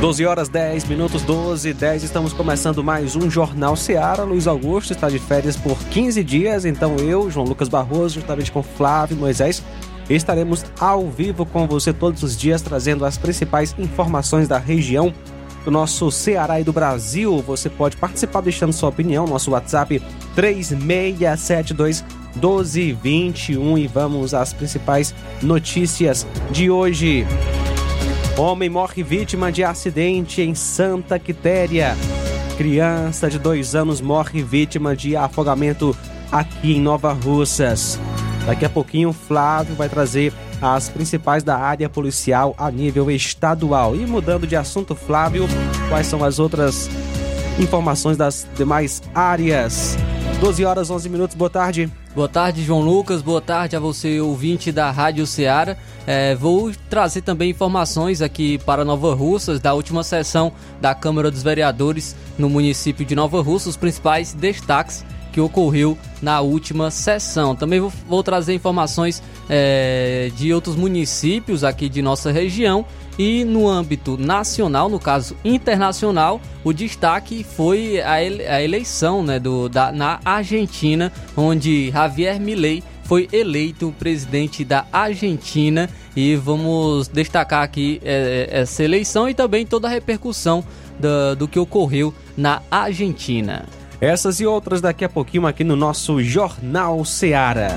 12 horas 10 minutos, 12:10, estamos começando mais um Jornal Seara. Luiz Augusto está de férias por 15 dias, então eu, João Lucas Barroso, juntamente com Flávio Moisés, estaremos ao vivo com você todos os dias, trazendo as principais informações da região do nosso Ceará e do Brasil. Você pode participar deixando sua opinião, nosso WhatsApp 3672 1221, e vamos às principais notícias de hoje. Homem morre vítima de acidente em Santa Quitéria. Criança de 2 anos morre vítima de afogamento aqui em Nova Russas. Daqui a pouquinho o Flávio vai trazer as principais da área policial a nível estadual. E mudando de assunto, Flávio, quais são as outras informações das demais áreas? 12 horas, 11 minutos, boa tarde. Boa tarde, João Lucas, boa tarde a você, ouvinte da Rádio Ceará. Vou trazer também informações aqui para Nova Russas da última sessão da Câmara dos Vereadores no município de Nova Russas, os principais destaques que ocorreu na última sessão. Também vou trazer informações de outros municípios aqui de nossa região. E no âmbito nacional, no caso internacional, o destaque foi a eleição, né, na Argentina, onde Javier Milei foi eleito presidente da Argentina, e vamos destacar aqui essa eleição e também toda a repercussão do que ocorreu na Argentina. Essas e outras daqui a pouquinho aqui no nosso Jornal Seara.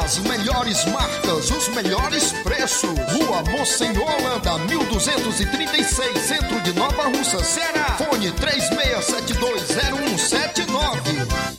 As melhores marcas, os melhores preços. Rua Monsenhor Holanda, 1236, Centro de Nova Russa, Ceará. Fone 36720179.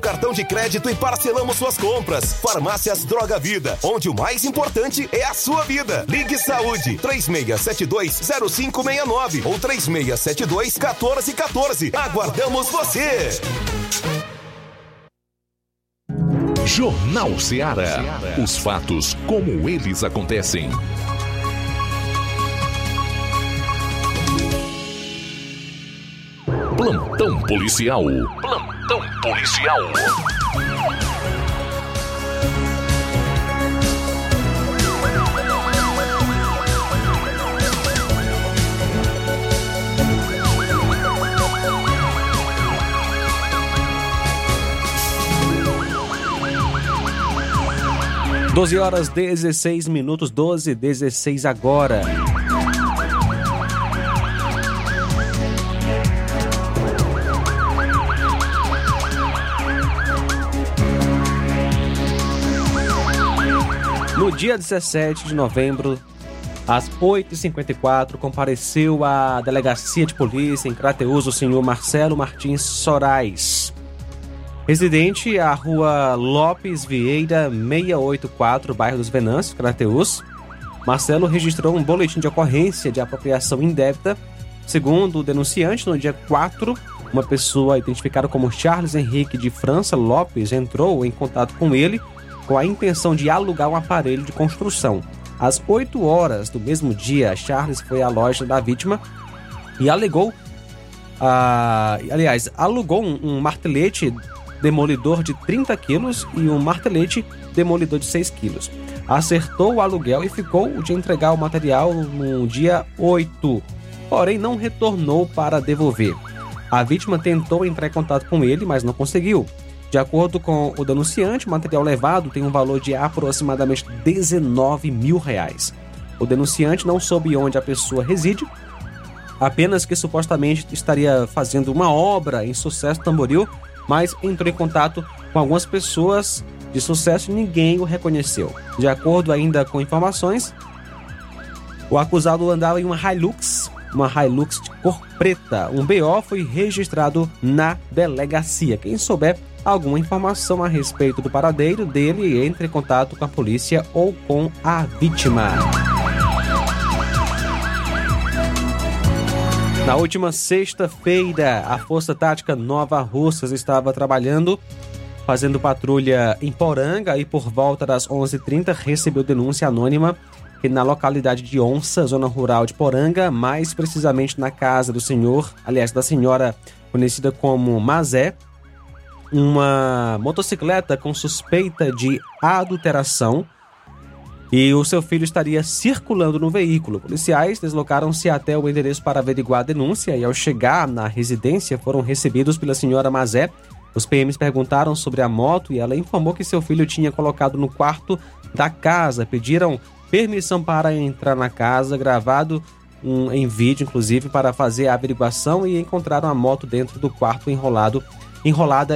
cartão de crédito e parcelamos suas compras. Farmácias Droga Vida, onde o mais importante é a sua vida. Ligue Saúde, 3672-0569 ou 3672-1414. Aguardamos você! Jornal Seara. Os fatos como eles acontecem. Plantão policial. Plantão policial. Doze horas, 16 minutos, 12:16 agora. No dia 17 de novembro, às 8h54, compareceu à Delegacia de Polícia em Crateús o senhor Marcelo Martins Soraes, residente à rua Lopes Vieira 684, bairro dos Venâncios, Crateús. Marcelo registrou um boletim de ocorrência de apropriação indevida. Segundo o denunciante, no dia 4, uma pessoa identificada como Charles Henrique de França Lopes entrou em contato com ele com a intenção de alugar um aparelho de construção. Às 8 horas do mesmo dia, Charles foi à loja da vítima e alugou um martelete demolidor de 30 quilos e um martelete demolidor de 6 quilos. Acertou o aluguel e ficou de entregar o material no dia 8, porém não retornou para devolver. A vítima tentou entrar em contato com ele, mas não conseguiu. De acordo com o denunciante, o material levado tem um valor de aproximadamente R$19.000. O denunciante não soube onde a pessoa reside, apenas que supostamente estaria fazendo uma obra em Sucesso Tamboril, mas entrou em contato com algumas pessoas de sucesso e ninguém o reconheceu. De acordo ainda com informações, o acusado andava em uma Hilux de cor preta. Um BO foi registrado na delegacia. Quem souber alguma informação a respeito do paradeiro dele, entre em contato com a polícia ou com a vítima. Na última sexta-feira, a Força Tática Nova Russas estava trabalhando, fazendo patrulha em Poranga e por volta das 11h30 recebeu denúncia anônima que na localidade de Onça, zona rural de Poranga, mais precisamente na casa do senhor, aliás, da senhora conhecida como Mazé, uma motocicleta com suspeita de adulteração e o seu filho estaria circulando no veículo. Policiais deslocaram-se até o endereço para averiguar a denúncia e, ao chegar na residência, foram recebidos pela senhora Mazé. Os PMs perguntaram sobre a moto e ela informou que seu filho tinha colocado no quarto da casa. Pediram permissão para entrar na casa, gravado em vídeo, inclusive, para fazer a averiguação e encontraram a moto dentro do quarto enrolada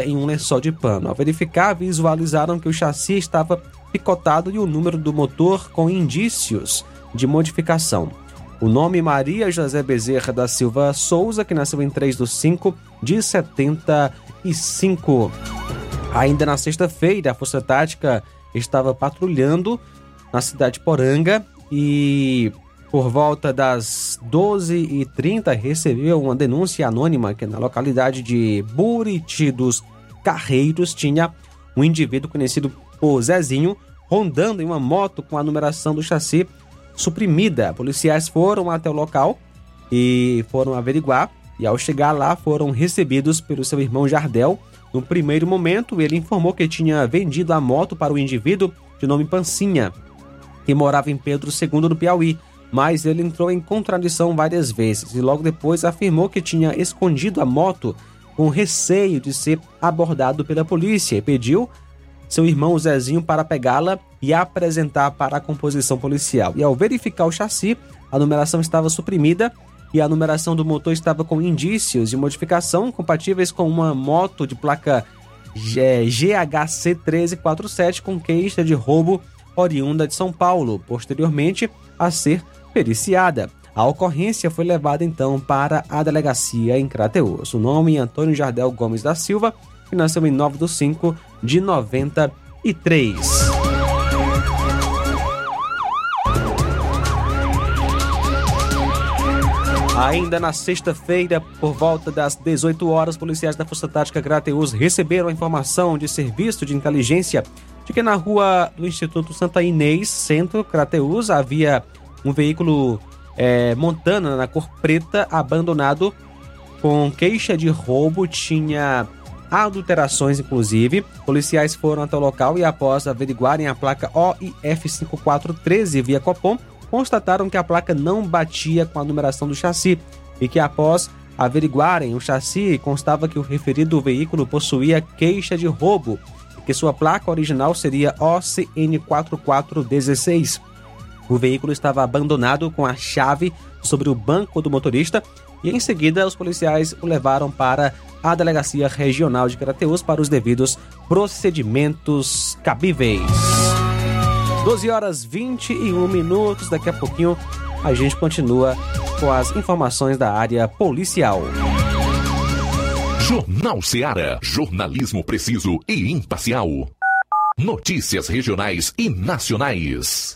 em um lençol de pano. Ao verificar, visualizaram que o chassi estava picotado e o número do motor com indícios de modificação. O nome Maria José Bezerra da Silva Souza, que nasceu em 3/5/75. Ainda na sexta-feira, a Força Tática estava patrulhando na cidade de Poranga e por volta das 12h30 recebeu uma denúncia anônima que na localidade de Buriti dos Carreiros tinha um indivíduo conhecido por Zezinho rondando em uma moto com a numeração do chassi suprimida. Policiais foram até o local e foram averiguar e, ao chegar lá, foram recebidos pelo seu irmão Jardel. No primeiro momento, ele informou que tinha vendido a moto para o indivíduo de nome Pancinha, que morava em Pedro II do Piauí, mas ele entrou em contradição várias vezes e logo depois afirmou que tinha escondido a moto com receio de ser abordado pela polícia e pediu seu irmão Zezinho para pegá-la e apresentar para a composição policial. E ao verificar o chassi, a numeração estava suprimida e a numeração do motor estava com indícios de modificação compatíveis com uma moto de placa GHC 1347 com queixa de roubo oriunda de São Paulo, posteriormente a ser periciada. A ocorrência foi levada então para a delegacia em Crateús. O nome é Antônio Jardel Gomes da Silva. que nasceu em 9/5/93. Ainda na sexta-feira, por volta das 18 horas, policiais da Força Tática Grateus receberam a informação de serviço de inteligência de que na rua do Instituto Santa Inês, centro Grateus, havia um veículo Montana na cor preta, abandonado, com queixa de roubo, tinha adulterações, inclusive. Policiais foram até o local e, após averiguarem a placa OIF5413 via Copom, constataram que a placa não batia com a numeração do chassi e que, após averiguarem o chassi, constava que o referido veículo possuía queixa de roubo, que sua placa original seria OCN4416. O veículo estava abandonado com a chave sobre o banco do motorista e, em seguida, os policiais o levaram para a Delegacia Regional de Grateus para os devidos procedimentos cabíveis. 12h21, daqui a pouquinho a gente continua com as informações da área policial. Jornal Seara, jornalismo preciso e imparcial. Notícias regionais e nacionais.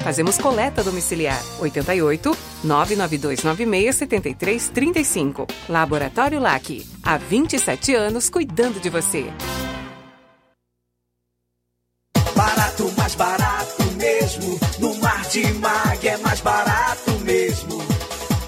Fazemos coleta domiciliar 88-99296-7335. Laboratório LAC. Há 27 anos cuidando de você. Barato, mais barato mesmo. No Martimag é mais barato mesmo.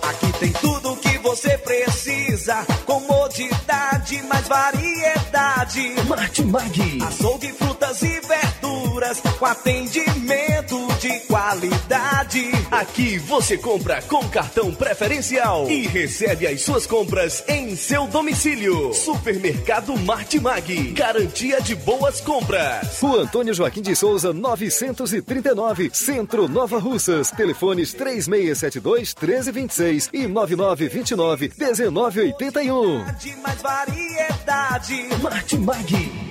Aqui tem tudo o que você precisa. Comodidade, mais variedade. Martimag. Açougue, frutas e verduras com atendimento de qualidade. Aqui você compra com cartão preferencial e recebe as suas compras em seu domicílio. Supermercado Martimag, garantia de boas compras. O Antônio Joaquim de Souza, 939, Centro, Nova Russas. Telefones 3672-1326 e 9929-1981. De mais variedade, Martimag.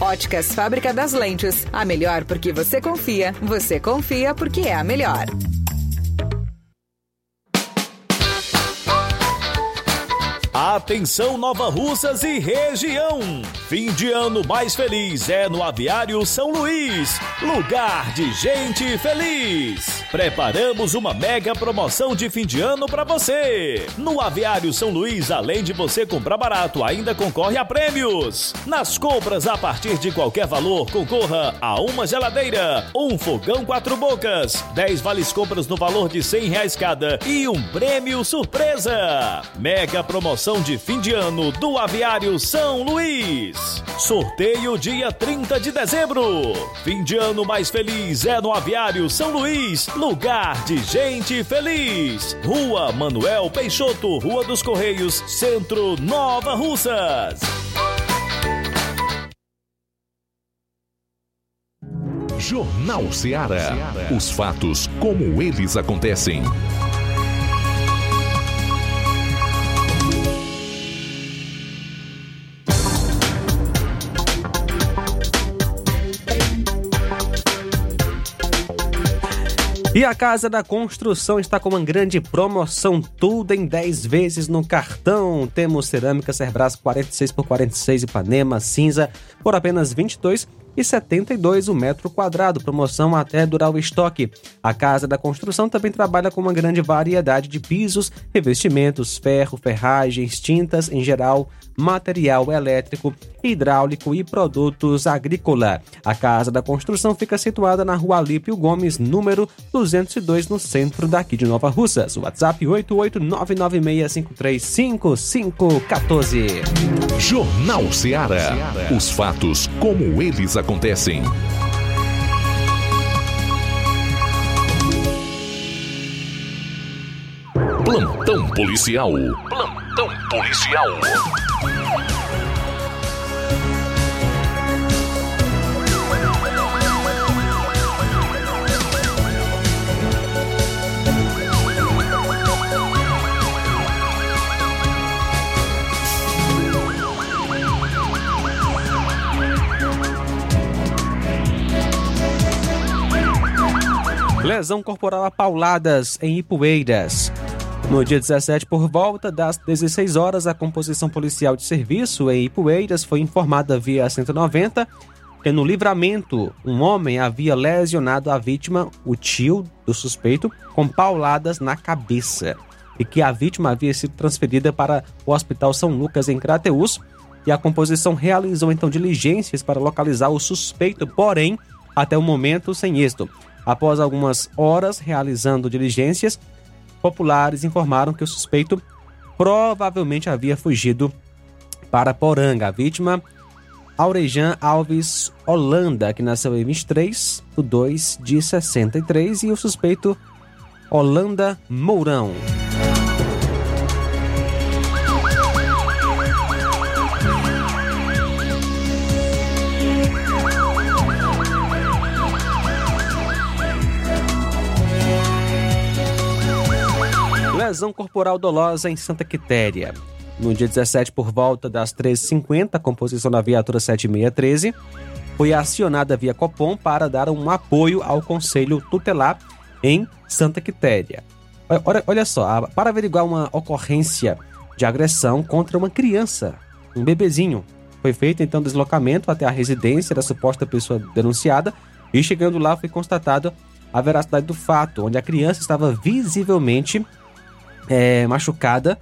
Óticas Fábrica das Lentes. A melhor porque você confia. Você confia porque é a melhor. Atenção, Nova Russas e região! Fim de ano mais feliz é no Aviário São Luís, lugar de gente feliz. Preparamos uma mega promoção de fim de ano para você. No Aviário São Luís, além de você comprar barato, ainda concorre a prêmios. Nas compras a partir de qualquer valor, concorra a uma geladeira, um fogão 4 bocas, 10 vales compras no valor de R$100 cada e um prêmio surpresa. Mega promoção de fim de ano do Aviário São Luís. Sorteio dia 30 de dezembro. Fim de ano mais feliz é no Aviário São Luís, lugar de gente feliz. Rua Manuel Peixoto, Rua dos Correios, Centro, Nova Russas. Jornal Seara. Os fatos como eles acontecem. E a Casa da Construção está com uma grande promoção, tudo em 10 vezes no cartão. Temos cerâmica Cerbras 46x46 Ipanema cinza por apenas R$ 22,72 o metro quadrado, promoção até durar o estoque. A Casa da Construção também trabalha com uma grande variedade de pisos, revestimentos, ferro, ferragens, tintas em geral, material elétrico, hidráulico e produtos agrícola. A Casa da Construção fica situada na Rua Alípio Gomes, número 202, no centro daqui de Nova Russas. WhatsApp 88996535514. Jornal Seara. Os fatos como eles acontecem. Plantão policial. Plantão policial. Lesão corporal a pauladas em Ipueiras. No dia 17, por volta das 16 horas, a composição policial de serviço em Ipueiras foi informada via 190 que no livramento um homem havia lesionado a vítima, o tio do suspeito, com pauladas na cabeça e que a vítima havia sido transferida para o Hospital São Lucas em Crateús, e a composição realizou então diligências para localizar o suspeito, porém, até o momento sem êxito. Após algumas horas realizando diligências, populares informaram que o suspeito provavelmente havia fugido para Poranga. A vítima, Aurejan Alves Holanda, que nasceu em 23/2/63, e o suspeito, Holanda Mourão. Lesão corporal dolosa em Santa Quitéria. No dia 17, por volta das 13h50, a composição da viatura 7613 foi acionada via Copom para dar um apoio ao Conselho Tutelar em Santa Quitéria. Olha só, para averiguar uma ocorrência de agressão contra uma criança, um bebezinho, foi feito então deslocamento até a residência da suposta pessoa denunciada e, chegando lá, foi constatada a veracidade do fato, onde a criança estava visivelmente machucada,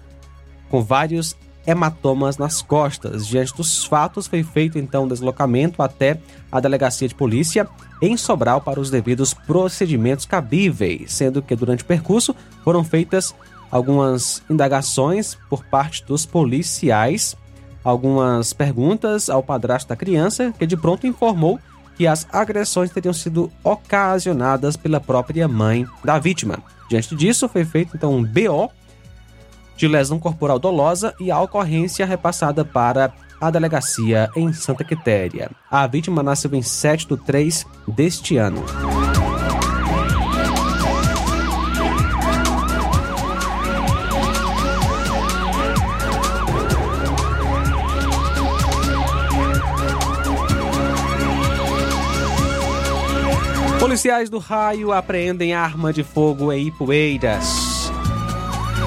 com vários hematomas nas costas. Diante dos fatos, foi feito então um deslocamento até a delegacia de polícia em Sobral para os devidos procedimentos cabíveis, sendo que durante o percurso foram feitas algumas indagações por parte dos policiais, algumas perguntas ao padrasto da criança, que de pronto informou que as agressões teriam sido ocasionadas pela própria mãe da vítima. Diante disso, foi feito então um BO de lesão corporal dolosa e a ocorrência repassada para a delegacia em Santa Quitéria. A vítima nasceu em 7/3 deste ano. Policiais do Raio apreendem arma de fogo em Ipueiras.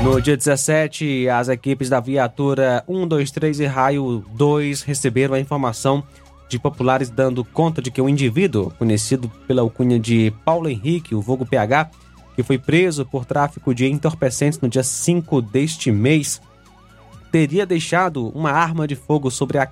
No dia 17, as equipes da viatura 123 e Raio 2 receberam a informação de populares dando conta de que um indivíduo, conhecido pela alcunha de Paulo Henrique, o vulgo PH, que foi preso por tráfico de entorpecentes no dia 5 deste mês, teria deixado uma arma de fogo sobre a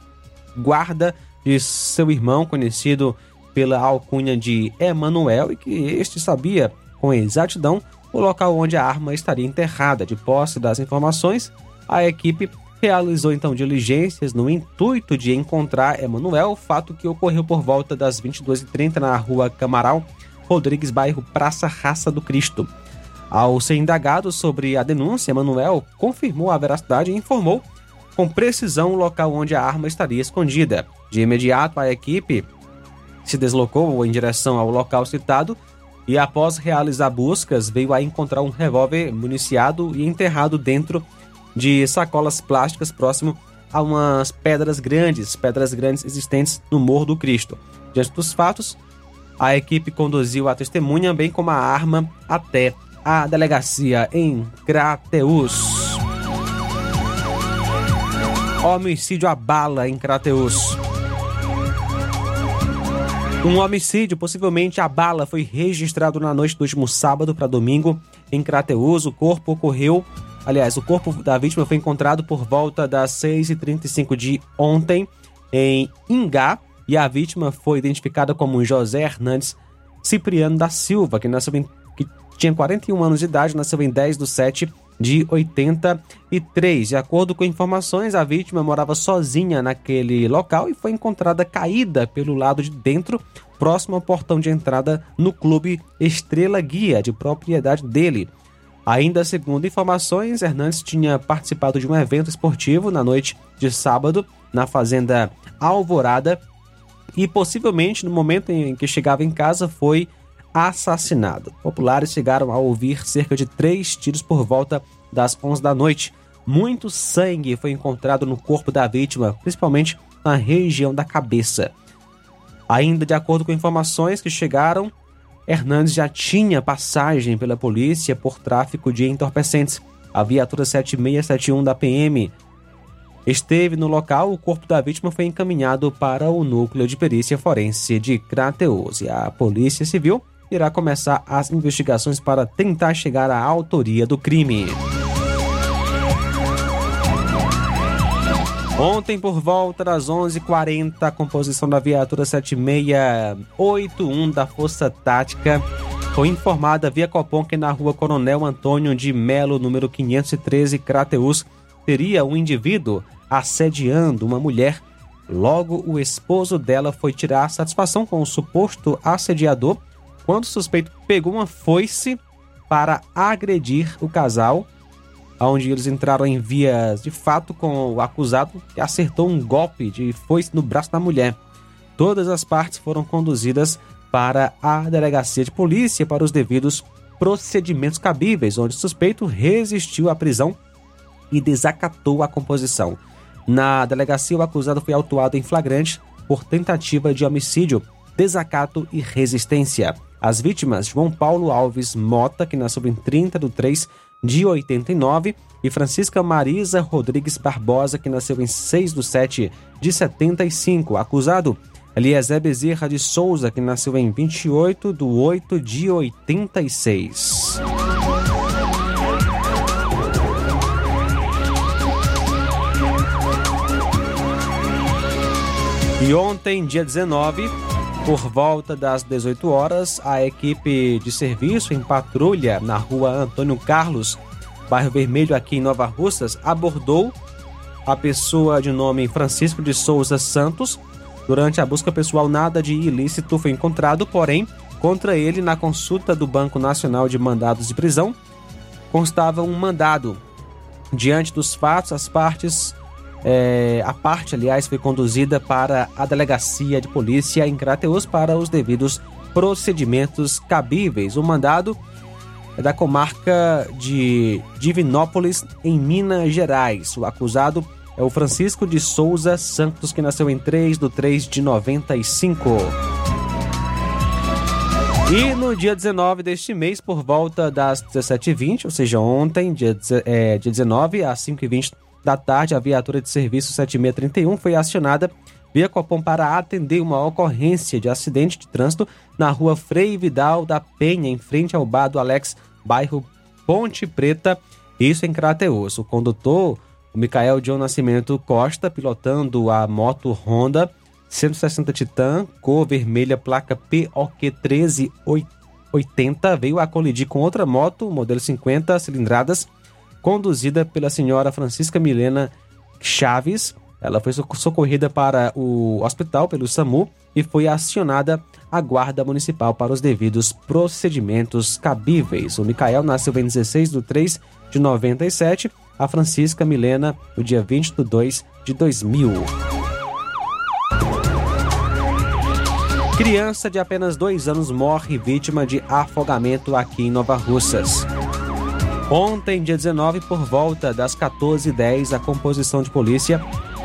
guarda de seu irmão, conhecido pela alcunha de Emanuel, e que este sabia com exatidão o local onde a arma estaria enterrada. De posse das informações, a equipe realizou então diligências no intuito de encontrar Emanuel, fato que ocorreu por volta das 22h30 na Rua Camaral Rodrigues, bairro Praça Raça do Cristo. Ao ser indagado sobre a denúncia, Emanuel confirmou a veracidade e informou com precisão o local onde a arma estaria escondida. De imediato, a equipe se deslocou em direção ao local citado e, após realizar buscas, veio a encontrar um revólver municiado e enterrado dentro de sacolas plásticas próximo a umas pedras grandes existentes no Morro do Cristo. Diante dos fatos, A equipe conduziu a testemunha, bem como a arma, até a delegacia em Crateús. Homicídio à bala em Crateús. Um homicídio, possivelmente à bala, foi registrado na noite do último sábado para domingo em Crateús. O corpo da vítima foi encontrado por volta das 6h35 de ontem em Ingá, e a vítima foi identificada como José Hernandes Cipriano da Silva, que tinha 41 anos de idade, nasceu em 10/7/83. De acordo com informações, a vítima morava sozinha naquele local e foi encontrada caída pelo lado de dentro, próximo ao portão de entrada no Clube Estrela Guia, de propriedade dele. Ainda segundo informações, Hernandes tinha participado de um evento esportivo na noite de sábado na fazenda Alvorada e possivelmente no momento em que chegava em casa foi assassinado. Populares chegaram a ouvir cerca de 3 tiros por volta das 11 da noite. Muito sangue foi encontrado no corpo da vítima, principalmente na região da cabeça. Ainda de acordo com informações que chegaram, Hernandes já tinha passagem pela polícia por tráfico de entorpecentes. A viatura 7671 da PM esteve no local. O corpo da vítima foi encaminhado para o núcleo de perícia forense de Crateús. A Polícia Civil irá começar as investigações para tentar chegar à autoria do crime. Ontem, por volta das 11h40, a composição da viatura 7681 da Força Tática foi informada via Copom que na rua Coronel Antônio de Melo, número 513, Crateús, teria um indivíduo assediando uma mulher. Logo, o esposo dela foi tirar satisfação com o suposto assediador, quando o suspeito pegou uma foice para agredir o casal, onde eles entraram em vias de fato com o acusado, que acertou um golpe de foice no braço da mulher. Todas as partes foram conduzidas para a delegacia de polícia para os devidos procedimentos cabíveis, onde o suspeito resistiu à prisão e desacatou a composição. Na delegacia, o acusado foi autuado em flagrante por tentativa de homicídio, desacato e resistência. As vítimas, João Paulo Alves Mota, que nasceu em 30/3/89, e Francisca Marisa Rodrigues Barbosa, que nasceu em 6/7/75. Acusado, José Bezerra de Souza, que nasceu em 28/8/86. E ontem, dia 19, por volta das 18 horas, a equipe de serviço em patrulha na rua Antônio Carlos, bairro Vermelho, aqui em Nova Russas, abordou a pessoa de nome Francisco de Souza Santos. Durante a busca pessoal, nada de ilícito foi encontrado, porém, contra ele, na consulta do Banco Nacional de Mandados de Prisão, constava um mandado. Diante dos fatos, a parte foi conduzida para a delegacia de polícia em Crateús para os devidos procedimentos cabíveis. O mandado é da comarca de Divinópolis, em Minas Gerais. O acusado é o Francisco de Souza Santos, que nasceu em 3/3/95. E no dia 19 deste mês, por volta das 17h20, ou seja, ontem, dia 19, às 5h20, da tarde, a viatura de serviço 7631 foi acionada via Copom para atender uma ocorrência de acidente de trânsito na rua Frei Vidal da Penha, em frente ao bar do Alex, bairro Ponte Preta, isso em Crateús. O condutor, o Micael John Nascimento Costa, pilotando a moto Honda 160 Titan, cor vermelha, placa POQ 1380, veio a colidir com outra moto, modelo 50 cilindradas, conduzida pela senhora Francisca Milena Chaves. Ela foi socorrida para o hospital pelo SAMU e foi acionada a Guarda Municipal para os devidos procedimentos cabíveis. O Micael nasceu em 16/3/97, a Francisca Milena no dia 20/2/2000. Criança de apenas 2 anos morre vítima de afogamento aqui em Nova Russas. Ontem, dia 19, por volta das 14h10, a composição de polícia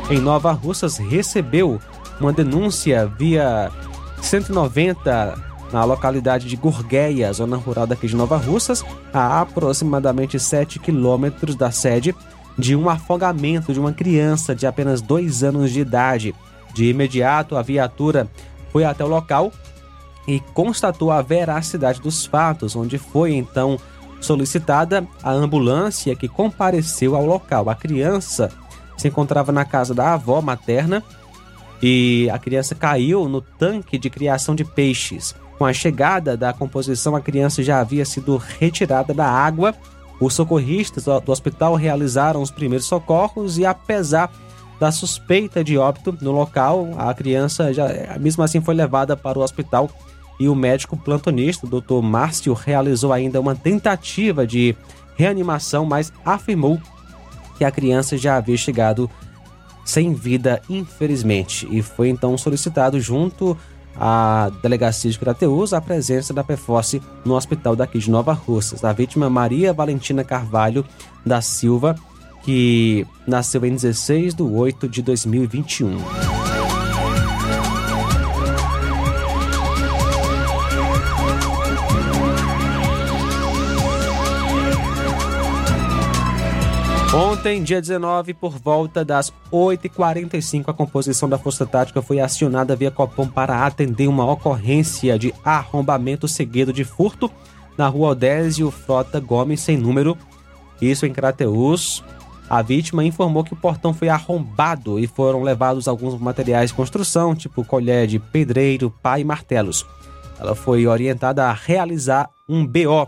em Nova Russas recebeu uma denúncia via 190 na localidade de Gurgueia, zona rural daqui de Nova Russas, a aproximadamente 7 quilômetros da sede, de um afogamento de uma criança de apenas 2 anos de idade. De imediato, a viatura foi até o local e constatou a veracidade dos fatos, onde foi então solicitada a ambulância que compareceu ao local. A criança se encontrava na casa da avó materna e a criança caiu no tanque de criação de peixes. Com a chegada da composição, a criança já havia sido retirada da água. Os socorristas do hospital realizaram os primeiros socorros e, apesar da suspeita de óbito no local, a criança já, mesmo assim, foi levada para o hospital e o médico plantonista, o Dr. Márcio, realizou ainda uma tentativa de reanimação, mas afirmou que a criança já havia chegado sem vida, infelizmente, e foi então solicitado junto à Delegacia de Crateús a presença da PFOS no hospital daqui de Nova Russas. A vítima, Maria Valentina Carvalho da Silva, que nasceu em 16 de 8 de 2021. Ontem, dia 19, por volta das 8h45, a composição da Força Tática foi acionada via Copom para atender uma ocorrência de arrombamento seguido de furto na rua Odésio Frota Gomes, sem número, isso em Crateús. A vítima informou que o portão foi arrombado e foram levados alguns materiais de construção, tipo colher de pedreiro, pá e martelos. Ela foi orientada a realizar um BO.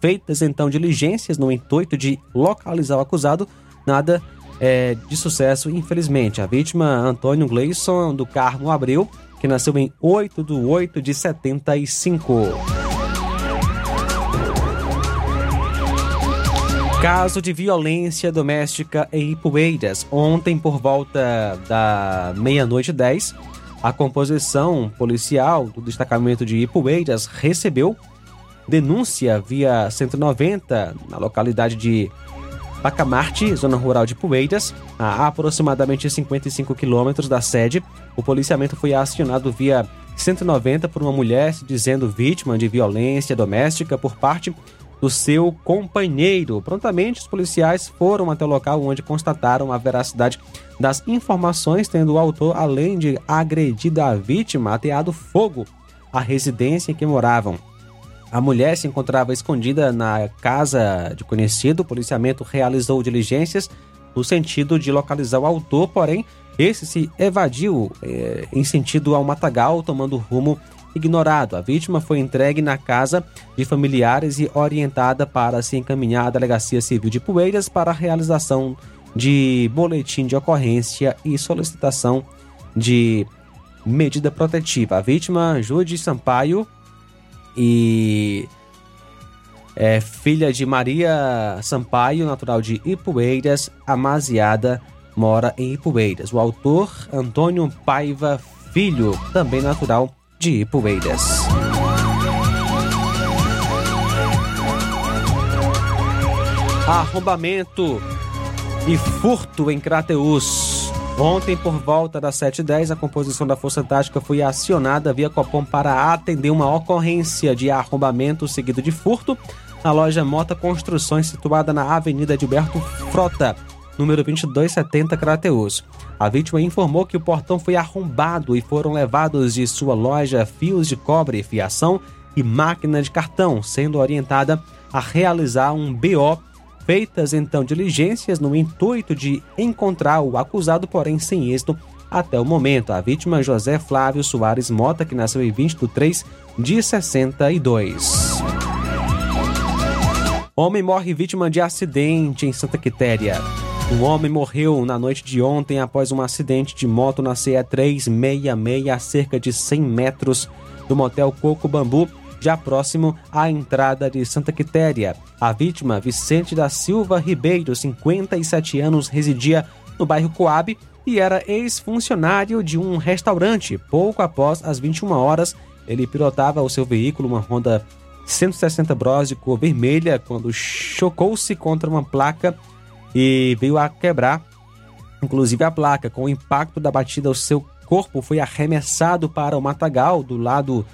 Feitas então diligências no intuito de localizar o acusado, nada de sucesso, infelizmente. A vítima, Antônio Gleison do Carmo Abreu, que nasceu em 8 de 8 de 75. Caso de violência doméstica em Ipueiras. Ontem, por volta da meia-noite 10, a composição policial do destacamento de Ipueiras recebeu denúncia via 190 na localidade de Pacamarte, zona rural de Ipueiras, a aproximadamente 55 quilômetros da sede. O policiamento foi acionado via 190 por uma mulher se dizendo vítima de violência doméstica por parte do seu companheiro. Prontamente, os policiais foram até o local, onde constataram a veracidade das informações, tendo o autor, além de agredir a vítima, ateado fogo à residência em que moravam. A mulher se encontrava escondida na casa de conhecido. O policiamento realizou diligências no sentido de localizar o autor, porém, esse se evadiu em sentido ao matagal, tomando rumo ignorado. A vítima foi entregue na casa de familiares e orientada para se encaminhar à Delegacia Civil de Ipueiras para a realização de boletim de ocorrência e solicitação de medida protetiva. A vítima, Jude Sampaio, e é filha de Maria Sampaio, natural de Ipueiras, amaziada, mora em Ipueiras. O autor, Antônio Paiva Filho, também natural de Ipueiras. Arrombamento e furto em Crateús. Ontem, por volta das 7h10, a composição da Força Tática foi acionada via Copom para atender uma ocorrência de arrombamento seguido de furto na loja Mota Construções, situada na Avenida Gilberto Frota, número 2270, Crateús. A vítima informou que o portão foi arrombado e foram levados de sua loja fios de cobre, fiação e máquina de cartão, sendo orientada a realizar um BO. Feitas então diligências no intuito de encontrar o acusado, porém sem êxito até o momento. A vítima, José Flávio Soares Mota, que nasceu em 20/3 de 62. Homem morre vítima de acidente em Santa Quitéria. Um homem morreu na noite de ontem após um acidente de moto na CE 366, a cerca de 100 metros do motel Coco Bambu, já próximo à entrada de Santa Quitéria. A vítima, Vicente da Silva Ribeiro, 57 anos, residia no bairro Coab e era ex-funcionário de um restaurante. Pouco após as 21 horas, ele pilotava o seu veículo, uma Honda 160 Bros de cor vermelha, quando chocou-se contra uma placa e veio a quebrar, inclusive, a placa. Com o impacto da batida, o seu corpo foi arremessado para o matagal do lado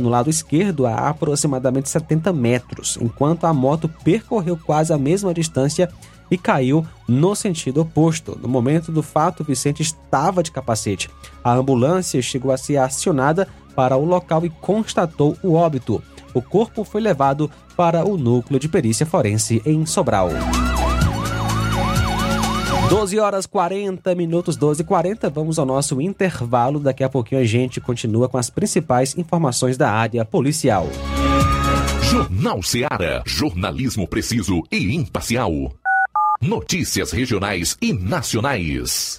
no lado esquerdo a aproximadamente 70 metros, enquanto a moto percorreu quase a mesma distância e caiu no sentido oposto. No momento do fato, Vicente estava de capacete. A ambulância chegou a ser acionada para o local e constatou o óbito. O corpo foi levado para o núcleo de perícia forense em Sobral. 12h40, vamos ao nosso intervalo. Daqui a pouquinho a gente continua com as principais informações da área policial. Jornal Seara, jornalismo preciso e imparcial. Notícias regionais e nacionais.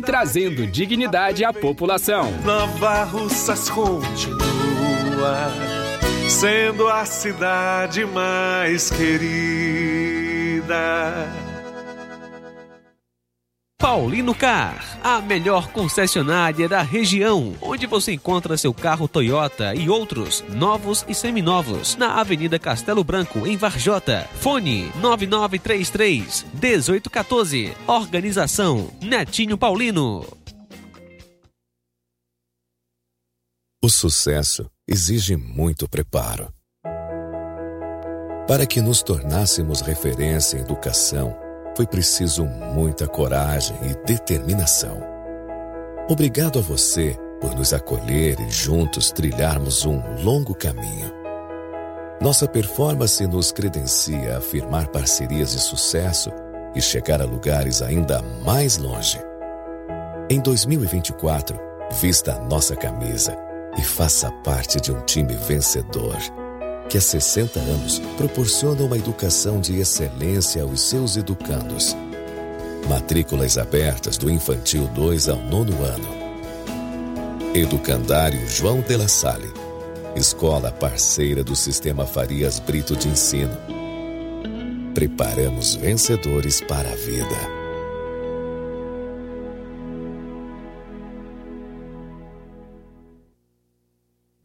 trazendo dignidade à população. Nova Russas continua sendo a cidade mais querida. Paulino Car, a melhor concessionária da região, onde você encontra seu carro Toyota e outros novos e seminovos, na Avenida Castelo Branco, em Varjota. Fone 9933-1814. Organização Netinho Paulino. O sucesso exige muito preparo. Para que nos tornássemos referência em educação, foi preciso muita coragem e determinação. Obrigado a você por nos acolher e juntos trilharmos um longo caminho. Nossa performance nos credencia a firmar parcerias de sucesso e chegar a lugares ainda mais longe. Em 2024, vista a nossa camisa e faça parte de um time vencedor, que há 60 anos proporciona uma educação de excelência aos seus educandos. Matrículas abertas do infantil 2 ao 9º ano. Educandário João de la Salle, escola parceira do Sistema Farias Brito de Ensino. Preparamos vencedores para a vida.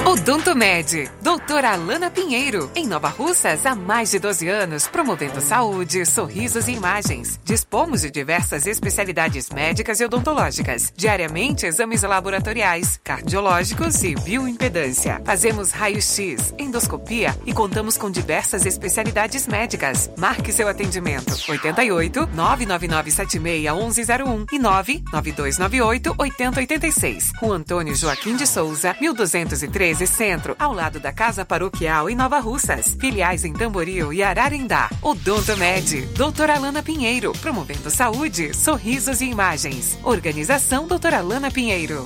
Odontomed, doutora Alana Pinheiro, em Nova Russas há mais de 12 anos, promovendo saúde, sorrisos e imagens. Dispomos de diversas especialidades médicas e odontológicas, diariamente exames laboratoriais, cardiológicos e bioimpedância. Fazemos raio-x, endoscopia e contamos com diversas especialidades médicas. Marque seu atendimento 88 99976-1101 e 99298-8086. Rua Antônio Joaquim de Souza, 1213 Centro, ao lado da Casa Paroquial em Nova Russas. Filiais em Tamboril e Ararindá. Odontomed, doutora Alana Pinheiro, promovendo saúde, sorrisos e imagens. Organização doutora Alana Pinheiro.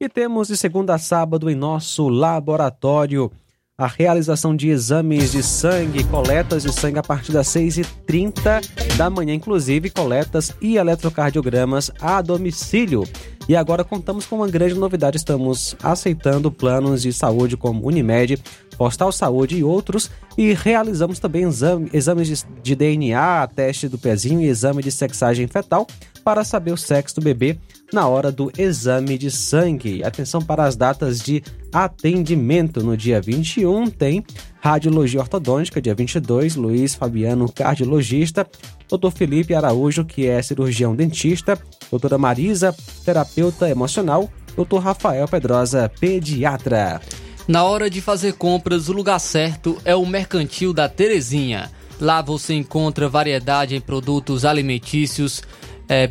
E temos de segunda a sábado em nosso laboratório a realização de exames de sangue, coletas de sangue a partir das 6h30 da manhã, inclusive coletas e eletrocardiogramas a domicílio. E agora contamos com uma grande novidade, estamos aceitando planos de saúde como Unimed, Postal Saúde e outros, e realizamos também exames de DNA, teste do pezinho e exame de sexagem fetal para saber o sexo do bebê na hora do exame de sangue. Atenção para as datas de atendimento. No dia 21 tem radiologia ortodôntica, dia 22 Luiz Fabiano, cardiologista, Dr. Felipe Araújo, que é cirurgião dentista, doutora Marisa, terapeuta emocional, Dr. Rafael Pedrosa, pediatra. Na hora de fazer compras, o lugar certo é o Mercantil da Terezinha. Lá você encontra variedade em produtos alimentícios,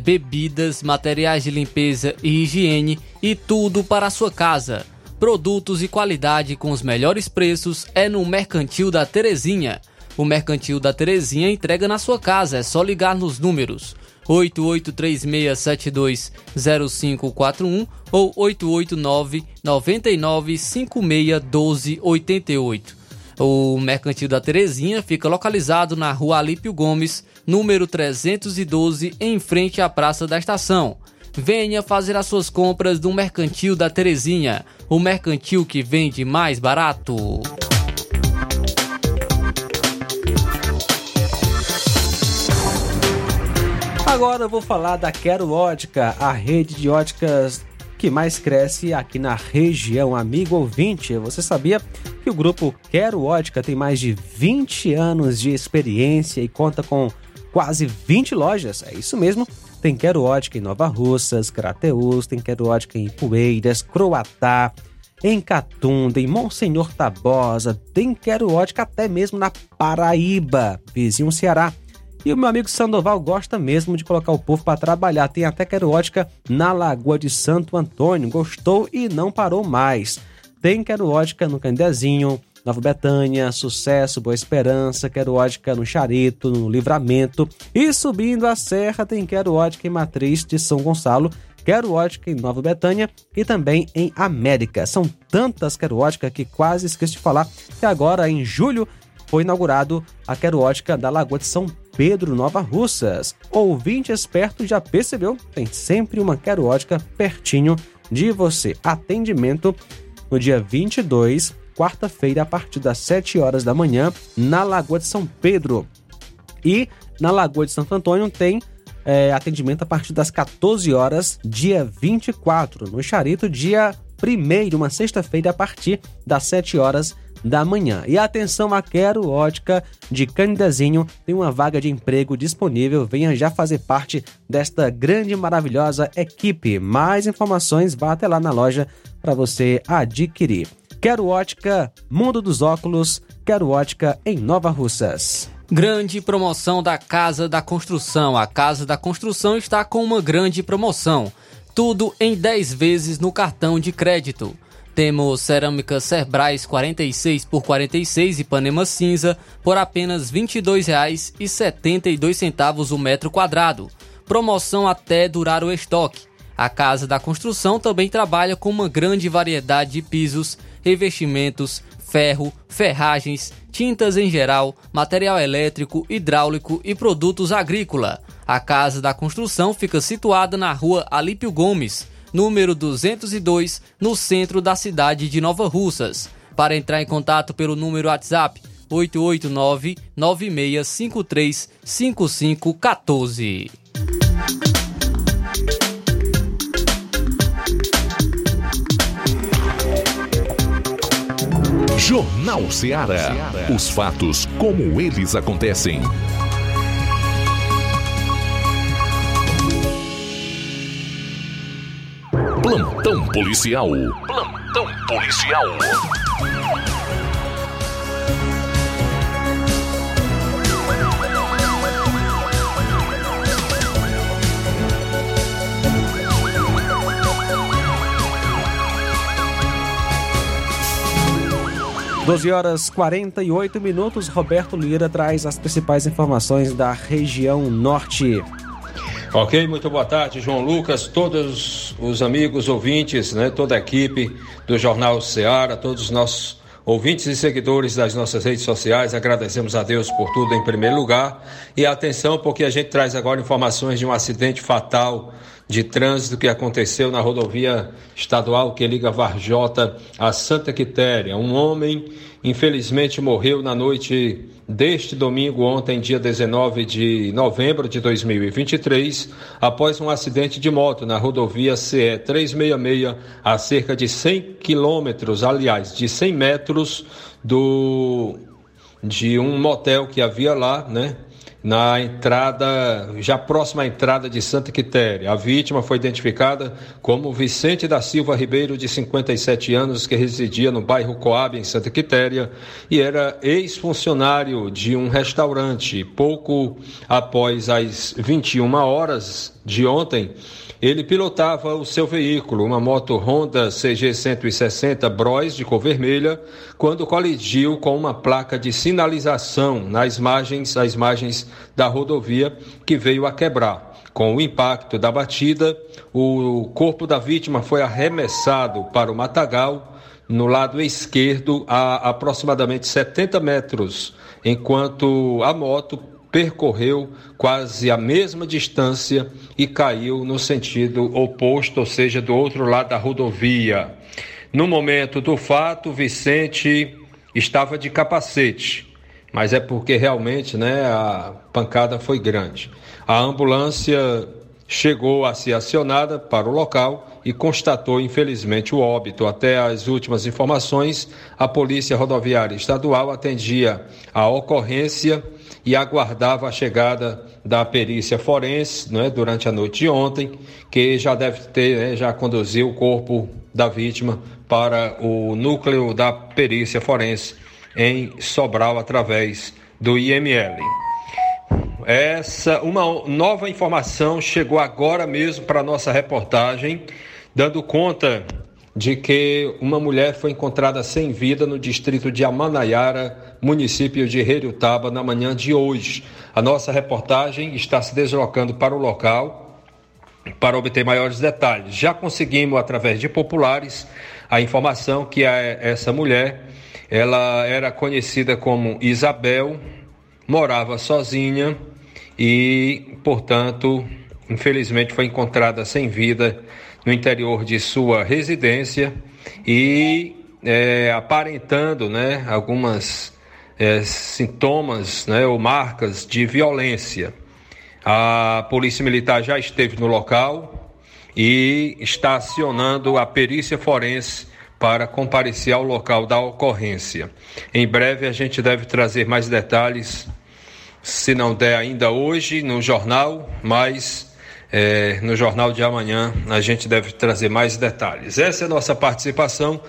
bebidas, materiais de limpeza e higiene e tudo para a sua casa. Produtos e qualidade com os melhores preços é no Mercantil da Terezinha. O Mercantil da Terezinha entrega na sua casa, é só ligar nos números 8836720541 ou 889-99561288. O Mercantil da Terezinha fica localizado na Rua Alípio Gomes, número 312, em frente à Praça da Estação. venha fazer as suas compras no Mercantil da Terezinha, o mercantil que vende mais barato. Agora eu vou falar da Quero Ótica, a rede de óticas que mais cresce aqui na região. Amigo ouvinte, você sabia que o grupo Quero Ótica tem mais de 20 anos de experiência e conta com quase 20 lojas? É isso mesmo, tem Quero Ótica em Nova Russas, Crateús, tem Quero Ótica em Poeiras, Croatá, em Catunda, em Monsenhor Tabosa, tem Quero Ótica até mesmo na Paraíba, vizinho Ceará. E o meu amigo Sandoval gosta mesmo de colocar o povo para trabalhar. Tem até Quero Ótica na Lagoa de Santo Antônio. Gostou e não parou mais. Tem Quero Ótica no Candezinho, Nova Betânia, Sucesso, Boa Esperança. Quero Ótica no Charito, no Livramento. E subindo a serra tem Quero Ótica em Matriz de São Gonçalo. Quero Ótica em Nova Betânia e também em América. São tantas Quero Ótica que quase esqueci de falar que agora em julho foi inaugurado a Quero Ótica da Lagoa de São Pedro, Nova Russas. Ouvinte esperto já percebeu, tem sempre uma Quero Ótica pertinho de você. Atendimento no dia 22, quarta-feira, a partir das 7 horas da manhã, na Lagoa de São Pedro. E na Lagoa de Santo Antônio tem atendimento a partir das 14 horas, dia 24. No Charito, dia 1º, uma sexta-feira, a partir das 7 horas da manhã. E atenção, a Quero Ótica de Candezinho tem uma vaga de emprego disponível. Venha já fazer parte desta grande e maravilhosa equipe. Mais informações, vá até lá na loja para você adquirir. Quero Ótica, Mundo dos Óculos, Quero Ótica em Nova Russas. Grande promoção da Casa da Construção. A Casa da Construção está com uma grande promoção. Tudo em 10 vezes no cartão de crédito. Temos cerâmica Cerbrais 46x46 Ipanema cinza por apenas R$ 22,72 o metro quadrado. Promoção até durar o estoque. A Casa da Construção também trabalha com uma grande variedade de pisos, revestimentos, ferro, ferragens, tintas em geral, material elétrico, hidráulico e produtos agrícola. A Casa da Construção fica situada na Rua Alípio Gomes, número 202, no centro da cidade de Nova Russas. Para entrar em contato pelo número WhatsApp 889-9653-5514. Jornal Ceará. Os fatos como eles acontecem. Plantão policial. Plantão policial. Doze horas 48 minutos. Roberto Lira traz as principais informações da região norte. Ok, muito boa tarde, João Lucas, todos os amigos ouvintes, toda a equipe do Jornal Ceará, todos os nossos ouvintes e seguidores das nossas redes sociais, agradecemos a Deus por tudo em primeiro lugar. E atenção, porque a gente traz agora informações de um acidente fatal de trânsito que aconteceu na rodovia estadual que liga Varjota a Santa Quitéria. Um homem, infelizmente, morreu na noite deste domingo, ontem, dia 19 de novembro de 2023, após um acidente de moto na rodovia CE 366, a cerca de 100 metros de um motel que havia lá, na entrada, já próxima à entrada de Santa Quitéria. A vítima foi identificada como Vicente da Silva Ribeiro, de 57 anos, que residia no bairro Coab, em Santa Quitéria, e era ex-funcionário de um restaurante. Pouco após as 21 horas de ontem, ele pilotava o seu veículo, uma moto Honda CG 160 Bros de cor vermelha, quando colidiu com uma placa de sinalização às margens da rodovia, que veio a quebrar. Com o impacto da batida, o corpo da vítima foi arremessado para o matagal, no lado esquerdo, a aproximadamente 70 metros, enquanto a moto percorreu quase a mesma distância e caiu no sentido oposto, ou seja, do outro lado da rodovia. No momento do fato, Vicente estava de capacete, mas é porque realmente, a pancada foi grande. A ambulância chegou a ser acionada para o local e constatou, infelizmente, o óbito. Até as últimas informações, a Polícia Rodoviária Estadual atendia a ocorrência e aguardava a chegada da perícia forense, durante a noite de ontem, que já deve ter, já conduziu o corpo da vítima para o núcleo da perícia forense em Sobral, através do IML. Uma nova informação chegou agora mesmo para a nossa reportagem, dando conta de que uma mulher foi encontrada sem vida no distrito de Amanaiara, município de Heriotaba, na manhã de hoje. A nossa reportagem está se deslocando para o local para obter maiores detalhes. Já conseguimos, através de populares, a informação que essa mulher, ela era conhecida como Isabel, morava sozinha e, portanto, infelizmente foi encontrada sem vida no interior de sua residência e aparentando algumas sintomas ou marcas de violência. A Polícia Militar já esteve no local e está acionando a perícia forense para comparecer ao local da ocorrência. Em breve a gente deve trazer mais detalhes, se não der ainda hoje no jornal, mas no jornal de amanhã a gente deve trazer mais detalhes. Essa é a nossa participação.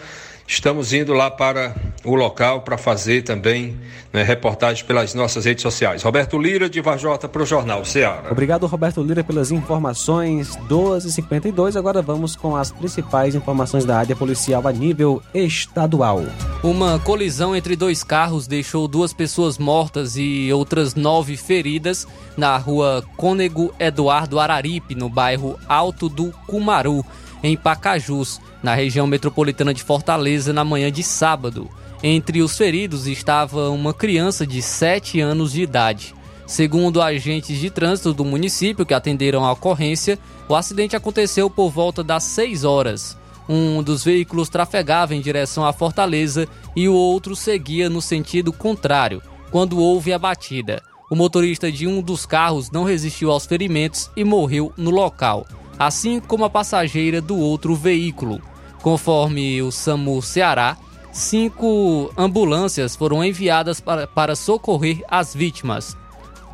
Estamos indo lá para o local para fazer também reportagem pelas nossas redes sociais. Roberto Lira, de Varjota, para o Jornal Ceará. Obrigado, Roberto Lira, pelas informações. 12h52, agora vamos com as principais informações da área policial a nível estadual. Uma colisão entre dois carros deixou 2 pessoas mortas e outras 9 feridas na rua Cônego Eduardo Araripe, no bairro Alto do Cumaru, em Pacajus, na região metropolitana de Fortaleza, na manhã de sábado. Entre os feridos estava uma criança de 7 anos de idade. Segundo agentes de trânsito do município que atenderam a ocorrência, o acidente aconteceu por volta das 6 horas. Um dos veículos trafegava em direção à Fortaleza e o outro seguia no sentido contrário, quando houve a batida. O motorista de um dos carros não resistiu aos ferimentos e morreu no local, assim como a passageira do outro veículo. Conforme o SAMU Ceará, 5 ambulâncias foram enviadas para socorrer as vítimas,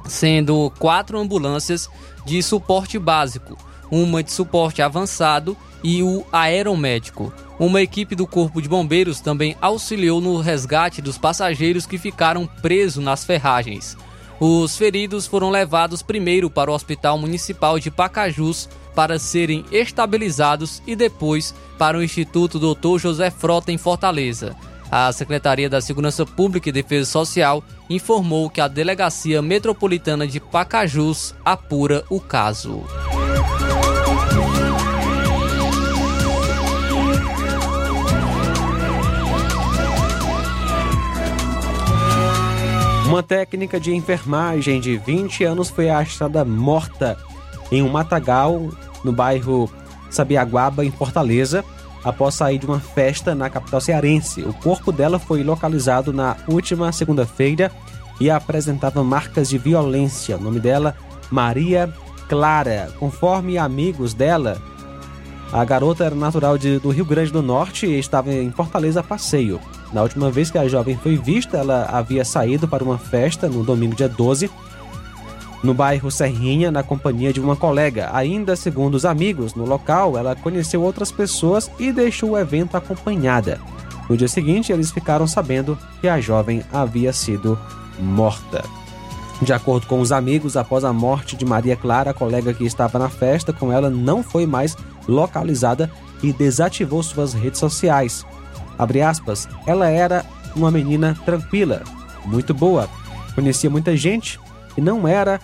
sendo 4 ambulâncias de suporte básico, uma de suporte avançado e o aeromédico. Uma equipe do Corpo de Bombeiros também auxiliou no resgate dos passageiros que ficaram presos nas ferragens. Os feridos foram levados primeiro para o Hospital Municipal de Pacajus para serem estabilizados e depois para o Instituto Dr. José Frota, em Fortaleza. A Secretaria da Segurança Pública e Defesa Social informou que a Delegacia Metropolitana de Pacajus apura o caso. Uma técnica de enfermagem de 20 anos foi achada morta em um matagal no bairro Sabiaguaba, em Fortaleza, após sair de uma festa na capital cearense. O corpo dela foi localizado na última segunda-feira e apresentava marcas de violência. O nome dela, Maria Clara. Conforme amigos dela, a garota era natural do Rio Grande do Norte e estava em Fortaleza a passeio. Na última vez que a jovem foi vista, ela havia saído para uma festa no domingo, dia 12, no bairro Serrinha, na companhia de uma colega. Ainda segundo os amigos, no local ela conheceu outras pessoas e deixou o evento acompanhada. No dia seguinte, eles ficaram sabendo que a jovem havia sido morta. De acordo com os amigos, após a morte de Maria Clara, a colega que estava na festa com ela não foi mais localizada e desativou suas redes sociais. Abre aspas, ela era uma menina tranquila, muito boa, conhecia muita gente e não era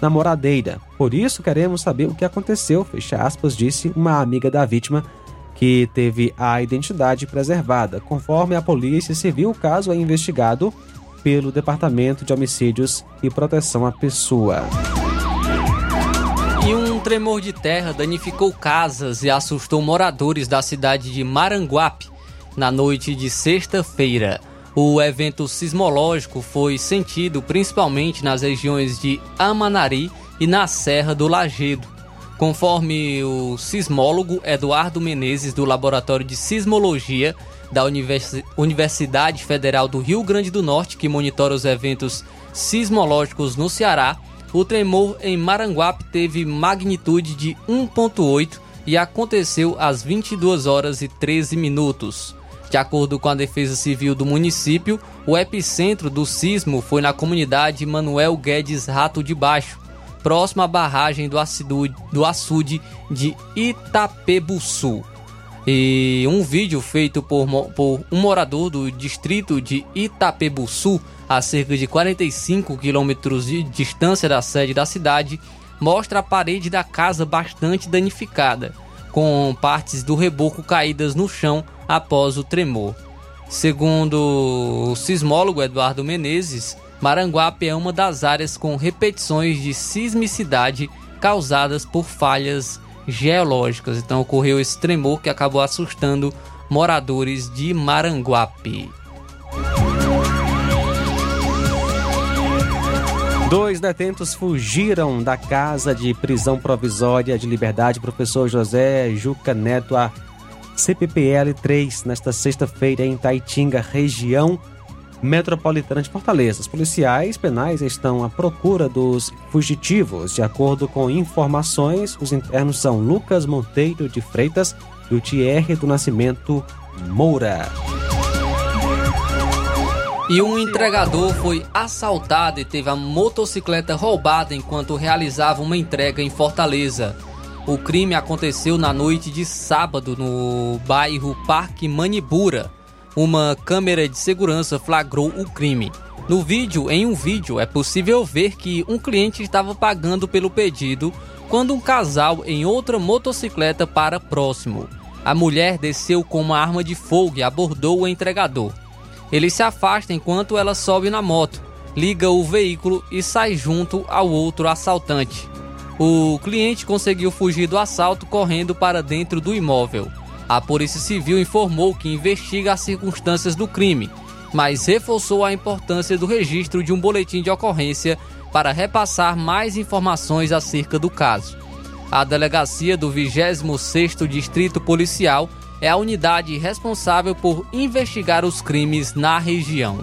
namoradeira. Por isso queremos saber o que aconteceu, fecha aspas, disse uma amiga da vítima que teve a identidade preservada. Conforme a Polícia Civil, o caso é investigado pelo Departamento de Homicídios e Proteção à Pessoa. E um tremor de terra danificou casas e assustou moradores da cidade de Maranguape na noite de sexta-feira. O evento sismológico foi sentido principalmente nas regiões de Amanari e na Serra do Lagedo. Conforme o sismólogo Eduardo Menezes, do Laboratório de Sismologia da Universidade Federal do Rio Grande do Norte, que monitora os eventos sismológicos no Ceará, o tremor em Maranguape teve magnitude de 1.8 e aconteceu às 22 horas e 13 minutos. De acordo com a Defesa Civil do município, o epicentro do sismo foi na comunidade Manuel Guedes Rato de Baixo, próximo à barragem do açude de Itapebuçu. E um vídeo feito por um morador do distrito de Itapebuçu, a cerca de 45 quilômetros de distância da sede da cidade, mostra a parede da casa bastante danificada, com partes do reboco caídas no chão após o tremor. Segundo o sismólogo Eduardo Menezes, Maranguape é uma das áreas com repetições de sismicidade causadas por falhas geológicas. Então ocorreu esse tremor que acabou assustando moradores de Maranguape. 2 detentos fugiram da casa de prisão provisória de Liberdade Professor José Juca Neto, a CPPL 3, nesta sexta-feira em Itaitinga, região metropolitana de Fortaleza. Os policiais penais estão à procura dos fugitivos. De acordo com informações, os internos são Lucas Monteiro de Freitas e o Thierry do Nascimento Moura. E um entregador foi assaltado e teve a motocicleta roubada enquanto realizava uma entrega em Fortaleza. O crime aconteceu na noite de sábado no bairro Parque Manibura. Uma câmera de segurança flagrou o crime. Em um vídeo, é possível ver que um cliente estava pagando pelo pedido quando um casal em outra motocicleta para próximo. A mulher desceu com uma arma de fogo e abordou o entregador. Ele se afasta enquanto ela sobe na moto, liga o veículo e sai junto ao outro assaltante. O cliente conseguiu fugir do assalto correndo para dentro do imóvel. A Polícia Civil informou que investiga as circunstâncias do crime, mas reforçou a importância do registro de um boletim de ocorrência para repassar mais informações acerca do caso. A delegacia do 26º Distrito Policial é a unidade responsável por investigar os crimes na região.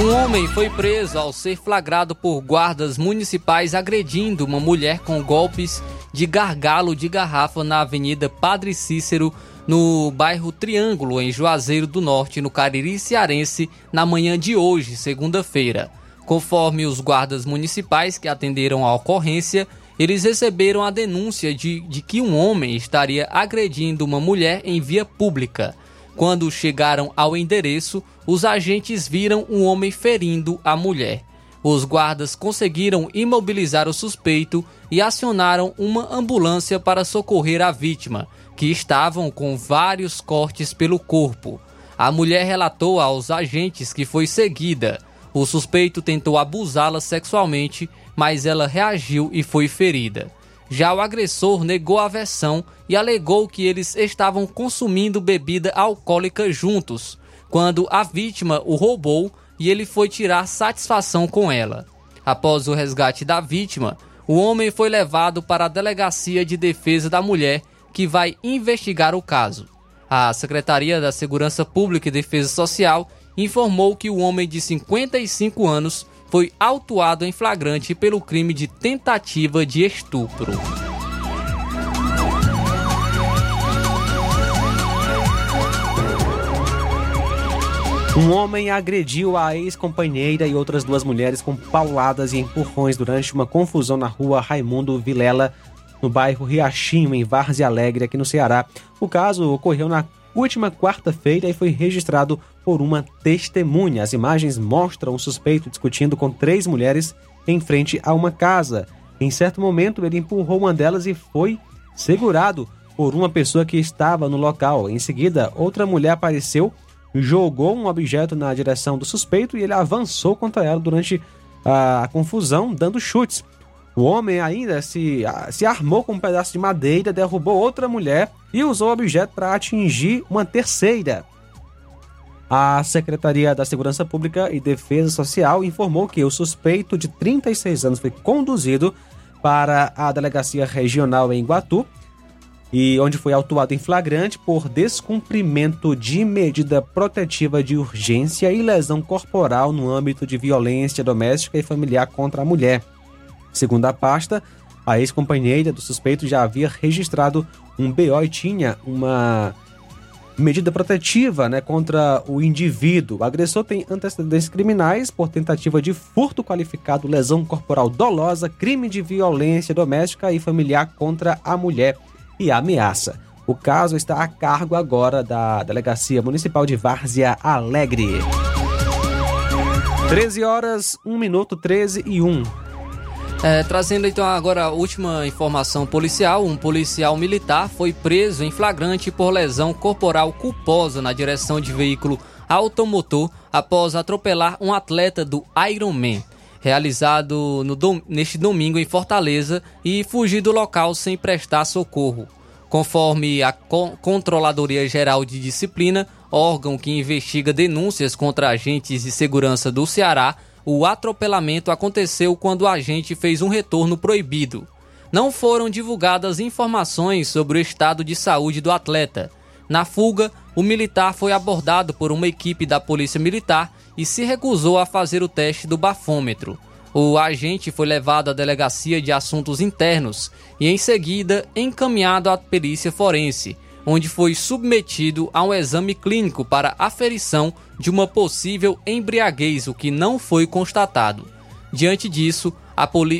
Um homem foi preso ao ser flagrado por guardas municipais agredindo uma mulher com golpes de gargalo de garrafa na Avenida Padre Cícero, no bairro Triângulo, em Juazeiro do Norte, no Cariri Cearense, na manhã de hoje, segunda-feira. Conforme os guardas municipais que atenderam a ocorrência, eles receberam a denúncia de que um homem estaria agredindo uma mulher em via pública. Quando chegaram ao endereço, os agentes viram um homem ferindo a mulher. Os guardas conseguiram imobilizar o suspeito e acionaram uma ambulância para socorrer a vítima, que estavam com vários cortes pelo corpo. A mulher relatou aos agentes que foi seguida. O suspeito tentou abusá-la sexualmente, mas ela reagiu e foi ferida. Já o agressor negou a versão e alegou que eles estavam consumindo bebida alcoólica juntos, quando a vítima o roubou e ele foi tirar satisfação com ela. Após o resgate da vítima, o homem foi levado para a Delegacia de Defesa da Mulher, que vai investigar o caso. A Secretaria da Segurança Pública e Defesa Social informou que o homem de 55 anos foi autuado em flagrante pelo crime de tentativa de estupro. Um homem agrediu a ex-companheira e outras 2 mulheres com pauladas e empurrões durante uma confusão na rua Raimundo Vilela, no bairro Riachinho, em Várzea Alegre, aqui no Ceará. O caso ocorreu na última quarta-feira e foi registrado por uma testemunha. As imagens mostram o suspeito discutindo com 3 mulheres em frente a uma casa. Em certo momento, ele empurrou uma delas e foi segurado por uma pessoa que estava no local. Em seguida, outra mulher apareceu, jogou um objeto na direção do suspeito e ele avançou contra ela durante a confusão, dando chutes. O homem ainda se armou com um pedaço de madeira, derrubou outra mulher e usou o objeto para atingir uma terceira. A Secretaria da Segurança Pública e Defesa Social informou que o suspeito, de 36 anos, foi conduzido para a Delegacia Regional em Iguatu, e onde foi autuado em flagrante por descumprimento de medida protetiva de urgência e lesão corporal no âmbito de violência doméstica e familiar contra a mulher. Segundo a pasta, a ex-companheira do suspeito já havia registrado um BO e tinha uma medida protetiva, contra o indivíduo. O agressor tem antecedentes criminais por tentativa de furto qualificado, lesão corporal dolosa, crime de violência doméstica e familiar contra a mulher e ameaça. O caso está a cargo agora da Delegacia Municipal de Várzea Alegre. 13h01. Trazendo então agora a última informação policial, um policial militar foi preso em flagrante por lesão corporal culposa na direção de veículo automotor após atropelar um atleta do Ironman, realizado neste domingo em Fortaleza, e fugir do local sem prestar socorro. Conforme a Controladoria Geral de Disciplina, órgão que investiga denúncias contra agentes de segurança do Ceará, o atropelamento aconteceu quando o agente fez um retorno proibido. Não foram divulgadas informações sobre o estado de saúde do atleta. Na fuga, o militar foi abordado por uma equipe da Polícia Militar e se recusou a fazer o teste do bafômetro. O agente foi levado à Delegacia de Assuntos Internos e, em seguida, encaminhado à perícia forense, onde foi submetido a um exame clínico para aferição de uma possível embriaguez, o que não foi constatado. Diante disso,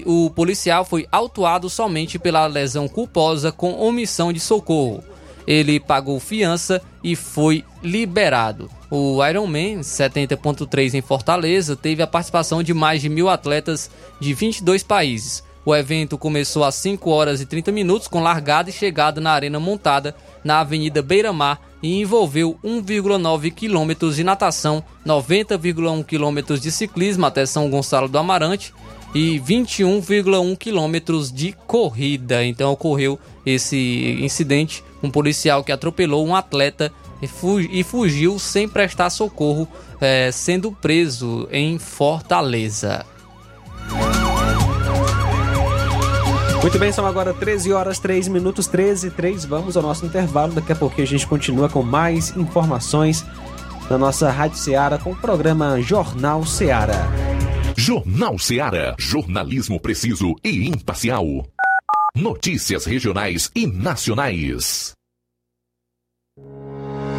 o policial foi autuado somente pela lesão culposa com omissão de socorro. Ele pagou fiança e foi liberado. O Ironman 70.3 em Fortaleza teve a participação de mais de 1.000 atletas de 22 países. O evento começou às 5h30 com largada e chegada na Arena Montada, na Avenida Beira-Mar, e envolveu 1,9 km de natação, 90,1 km de ciclismo até São Gonçalo do Amarante e 21,1 km de corrida. Então ocorreu esse incidente, um policial que atropelou um atleta e fugiu sem prestar socorro, sendo preso em Fortaleza. Muito bem, são agora 13h03, 13h03, vamos ao nosso intervalo. Daqui a pouco a gente continua com mais informações na nossa Rádio Ceará com o programa Jornal Ceará. Jornal Ceará, jornalismo preciso e imparcial. Notícias regionais e nacionais.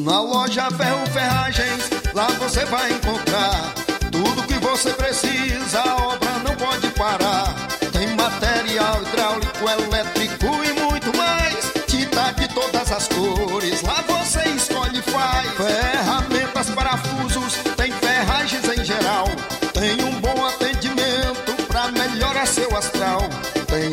Na loja Ferro Ferragens Lá você vai encontrar tudo que você precisa, a obra não pode parar. Tem material hidráulico, elétrico e muito mais. Tinta de todas as cores, lá você escolhe e faz. Ferramentas, parafusos, tem ferragens em geral. Tem um bom atendimento pra melhorar seu astral. Tem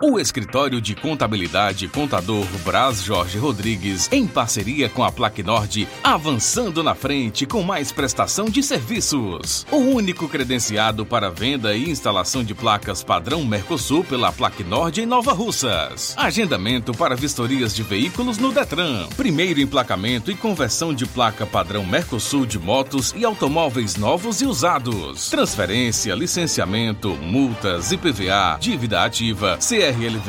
O Escritório de Contabilidade Contador Braz Jorge Rodrigues, em parceria com a Plaquinorte, avançando na frente com mais prestação de serviços. O único credenciado para venda e instalação de placas padrão Mercosul pela Plaquinorte em Nova Russas. Agendamento para vistorias de veículos no Detran. Primeiro emplacamento e conversão de placa padrão Mercosul de motos e automóveis novos e usados. Transferência, licenciamento, multas, IPVA, dívida ativa, CRLV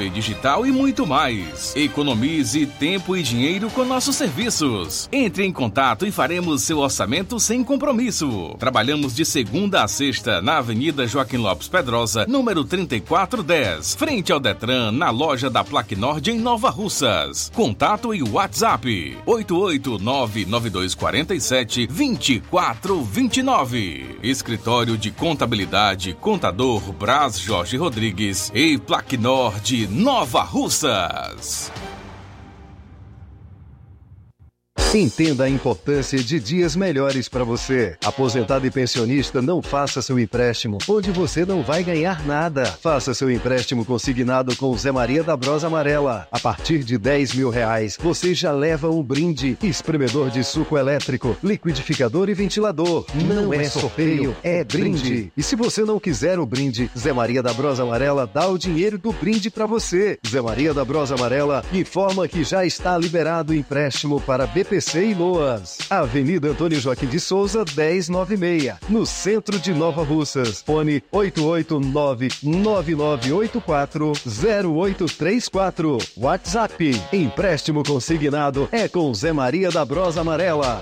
digital e muito mais. Economize tempo e dinheiro com nossos serviços. Entre em contato e faremos seu orçamento sem compromisso. Trabalhamos de segunda a sexta na Avenida Joaquim Lopes Pedrosa, número 3410, frente ao Detran, na loja da Plaquinorte em Nova Russas. Contato e WhatsApp 88992472429. Escritório de Contabilidade Contador Braz Jorge Rodrigues e Plaquinorte de Nova Russas. Entenda a importância de dias melhores para você. Aposentado e pensionista, não faça seu empréstimo onde você não vai ganhar nada. Faça seu empréstimo consignado com o Zé Maria da Brosa Amarela. A partir de R$10.000, você já leva um brinde, espremedor de suco elétrico, liquidificador e ventilador. Não é sorteio, é brinde. E se você não quiser o brinde, Zé Maria da Brosa Amarela dá o dinheiro do brinde para você. Zé Maria da Brosa Amarela informa que já está liberado o empréstimo para BP e Loas, Avenida Antônio Joaquim de Souza, 1096, no centro de Nova Russas. Fone 889-9984-0834. WhatsApp. Empréstimo consignado é com Zé Maria da Brosa Amarela.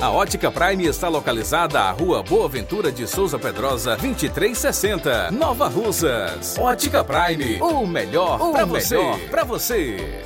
A Ótica Prime está localizada à Rua Boa Ventura de Souza Pedrosa, 2360, Nova Russas. Ótica Prime, o melhor para você.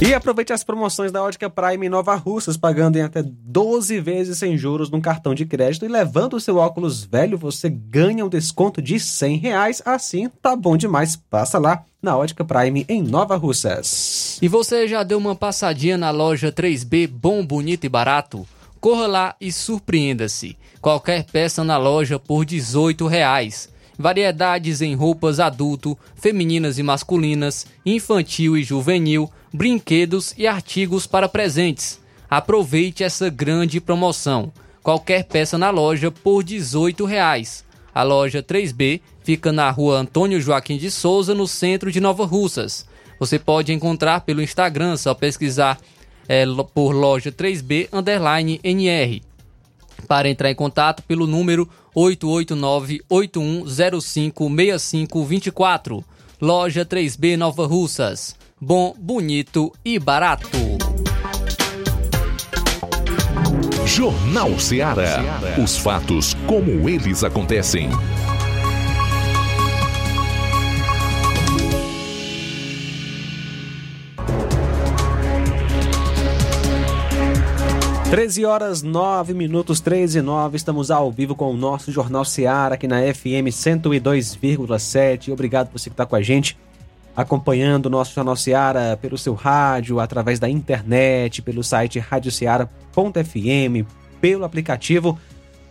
E aproveite as promoções da Ótica Prime em Nova Russas, pagando em até 12 vezes sem juros num cartão de crédito e levando o seu óculos velho, você ganha um desconto de R$100. Assim, tá bom demais. Passa lá na Ótica Prime em Nova Russas. E você já deu uma passadinha na loja 3B Bom, Bonito e Barato? Corra lá e surpreenda-se. Qualquer peça na loja por R$18. Variedades em roupas adulto, femininas e masculinas, infantil e juvenil, brinquedos e artigos para presentes. Aproveite essa grande promoção. Qualquer peça na loja por R$18. A loja 3B fica na Rua Antônio Joaquim de Souza, no centro de Nova Russas. Você pode encontrar pelo Instagram, só pesquisar por loja 3B_NR. Para entrar em contato pelo número 889-8105-6524. Loja 3B Nova Russas. Bom, bonito e barato. Jornal Ceará. Os fatos como eles acontecem. Treze horas, 9 minutos, 13 e 9, estamos ao vivo com o nosso Jornal Ceará aqui na FM 102,7. Obrigado por você que está com a gente acompanhando o nosso Jornal Seara pelo seu rádio, através da internet, pelo site radioseara.fm, pelo aplicativo.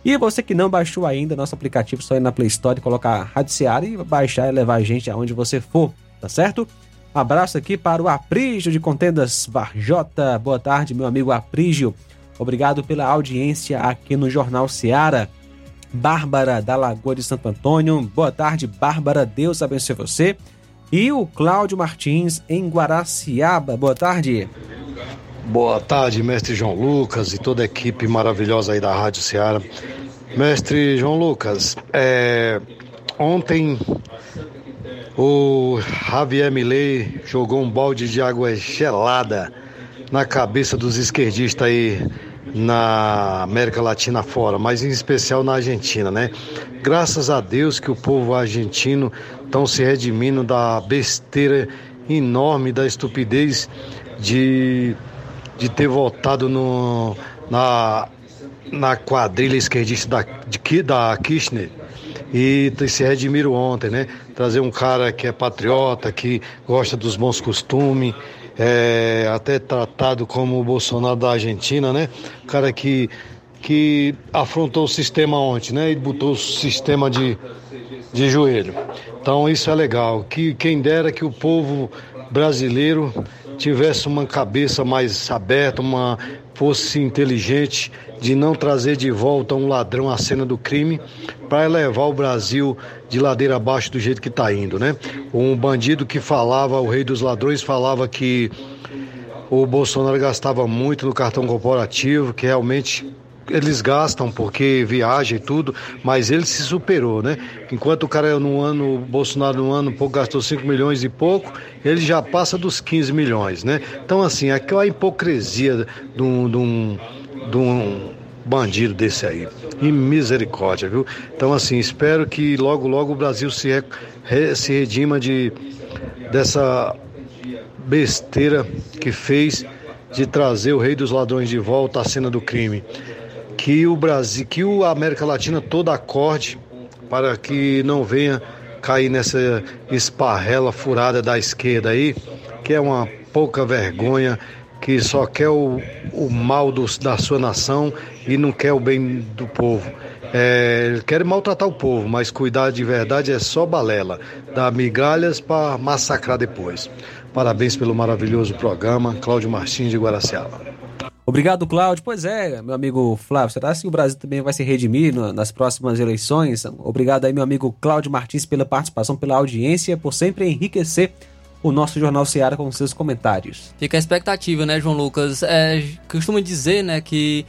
E você que não baixou ainda nosso aplicativo, só ir na Play Store e colocar Rádio Seara e baixar e levar a gente aonde você for, tá certo? Abraço aqui para o Aprígio de Contendas Varjota. Boa tarde, meu amigo Aprígio. Obrigado pela audiência aqui no Jornal Seara. Bárbara da Lagoa de Santo Antônio. Boa tarde, Bárbara. Deus abençoe você. E o Cláudio Martins, em Guaraciaba. Boa tarde. Boa tarde, mestre João Lucas e toda a equipe maravilhosa aí da Rádio Seara. Mestre João Lucas, ontem o Javier Milei jogou um balde de água gelada na cabeça dos esquerdistas aí na América Latina fora, mas em especial na Argentina, né? Graças a Deus que o povo argentino estão se redimindo da besteira enorme, da estupidez de ter votado na quadrilha esquerdista da Kirchner, e se redimiram ontem, né? Trazer um cara que é patriota, que gosta dos bons costumes, até tratado como o Bolsonaro da Argentina, né? Um cara que afrontou o sistema ontem, né? E botou o sistema de joelho. Então isso é legal. Que quem dera que o povo brasileiro tivesse uma cabeça mais aberta, fosse inteligente, de não trazer de volta um ladrão à cena do crime para elevar o Brasil de ladeira abaixo do jeito que está indo, né? Um bandido que falava, o rei dos ladrões, falava que o Bolsonaro gastava muito no cartão corporativo, que realmente eles gastam porque viaja e tudo, mas ele se superou, né? Enquanto o cara o Bolsonaro no ano pouco gastou 5 milhões e pouco, ele já passa dos 15 milhões, né? Então, assim, aquela hipocrisia de um bandido desse aí. E misericórdia, viu? Então, assim, espero que logo, logo o Brasil se redima dessa besteira que fez de trazer o rei dos ladrões de volta à cena do crime. Que a América Latina toda acorde para que não venha cair nessa esparrela furada da esquerda aí, que é uma pouca vergonha, que só quer o mal da sua nação e não quer o bem do povo. Querem maltratar o povo, mas cuidar de verdade é só balela, dar migalhas para massacrar depois. Parabéns pelo maravilhoso programa, Cláudio Martins de Guaraciaba. Obrigado, Cláudio. Pois é, meu amigo Flávio, será que o Brasil também vai se redimir nas próximas eleições? Obrigado aí, meu amigo Cláudio Martins, pela participação, pela audiência, por sempre enriquecer o nosso Jornal Seara com seus comentários. Fica a expectativa, né, João Lucas? Costumo dizer, né, que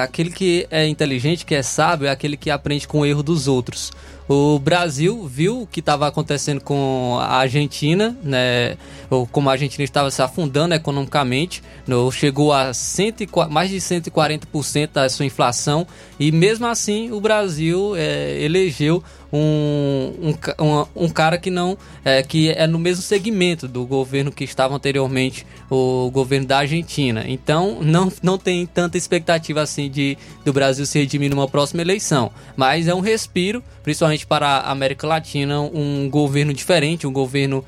aquele que é inteligente, que é sábio, é aquele que aprende com o erro dos outros. O Brasil viu o que estava acontecendo com a Argentina, né? Ou como a Argentina estava se afundando economicamente, chegou a mais de 140% da sua inflação, e mesmo assim o Brasil elegeu um cara que não que é no mesmo segmento do governo que estava anteriormente, o governo da Argentina. Então não tem tanta expectativa assim do Brasil se redimir numa próxima eleição, mas é um respiro, principalmente para a América Latina, um governo diferente, um governo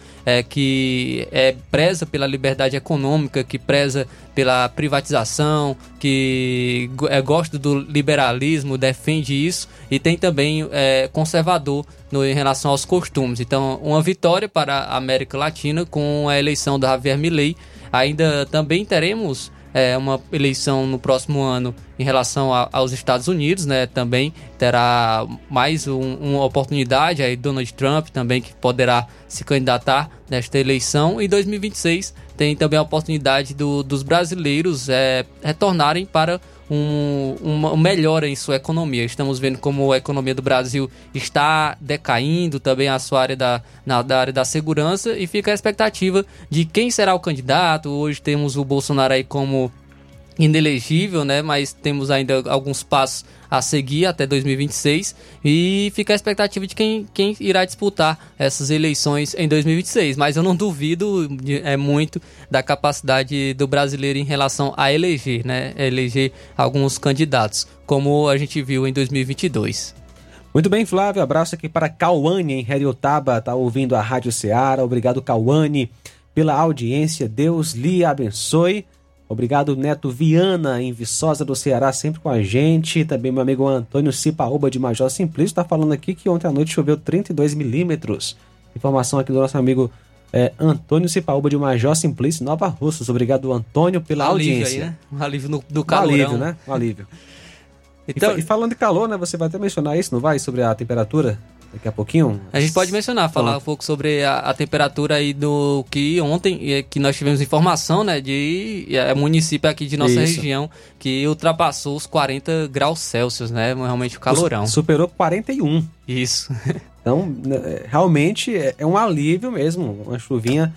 que preza pela liberdade econômica, que preza pela privatização, que gosta do liberalismo, defende isso, e tem também conservador em relação aos costumes. Então, uma vitória para a América Latina com a eleição do Javier Milei. Ainda também teremos uma eleição no próximo ano em relação aos Estados Unidos, né? Também terá mais uma oportunidade aí, Donald Trump também, que poderá se candidatar nesta eleição. E 2026 tem também a oportunidade dos brasileiros retornarem para uma melhora em sua economia. Estamos vendo como a economia do Brasil está decaindo, também a sua área da área da segurança, e fica a expectativa de quem será o candidato. Hoje temos o Bolsonaro aí como inelegível, né? Mas temos ainda alguns passos a seguir até 2026, e fica a expectativa de quem irá disputar essas eleições em 2026. Mas eu não duvido muito da capacidade do brasileiro em relação a eleger, né? Eleger alguns candidatos, como a gente viu em 2022. Muito bem, Flávio, abraço aqui para Cauane, em Heriotaba, está ouvindo a Rádio Ceará. Obrigado, Cauane, pela audiência, Deus lhe abençoe. Obrigado, Neto Viana, em Viçosa do Ceará, sempre com a gente. Também meu amigo Antônio Cipaúba, de Major Simplício, está falando aqui que ontem à noite choveu 32 milímetros. Informação aqui do nosso amigo Antônio Cipaúba, de Major Simplício, Nova Russas. Obrigado, Antônio, pela audiência. Aí, né? Um alívio do calorão. Um alívio, né? Um alívio. Então, e falando de calor, né? Você vai até mencionar isso, não vai? Sobre a temperatura daqui a pouquinho? A gente pode mencionar, falar um pouco sobre a temperatura aí do que ontem, que nós tivemos informação, né? De município aqui de nossa região que ultrapassou os 40 graus Celsius, né? Realmente o calorão. Superou 41. Isso. Então, realmente é um alívio mesmo, uma chuvinha.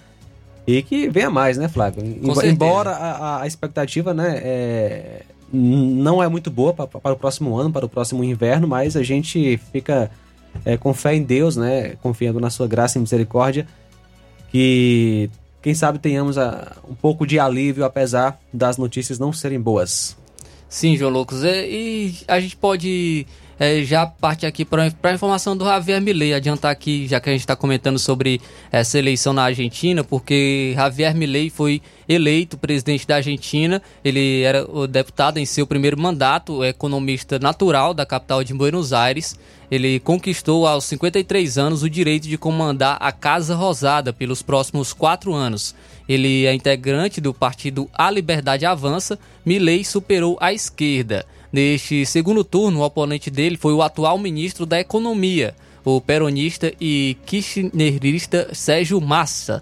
E que venha mais, né, Flávio? Embora a expectativa, né? Não é muito boa para o próximo ano, para o próximo inverno, mas a gente fica com fé em Deus, né? Confiando na sua graça e misericórdia, que quem sabe tenhamos um pouco de alívio, apesar das notícias não serem boas. Sim, João Lucas, e a gente pode já partir aqui para a informação do Javier Milei, adiantar aqui, já que a gente está comentando sobre essa eleição na Argentina, porque Javier Milei foi eleito presidente da Argentina. Ele era o deputado em seu primeiro mandato, economista natural da capital de Buenos Aires. Ele conquistou aos 53 anos o direito de comandar a Casa Rosada pelos próximos 4 anos. Ele é integrante do partido A Liberdade Avança. Milei superou a esquerda. Neste segundo turno, o oponente dele foi o atual ministro da Economia, o peronista e kirchnerista Sergio Massa,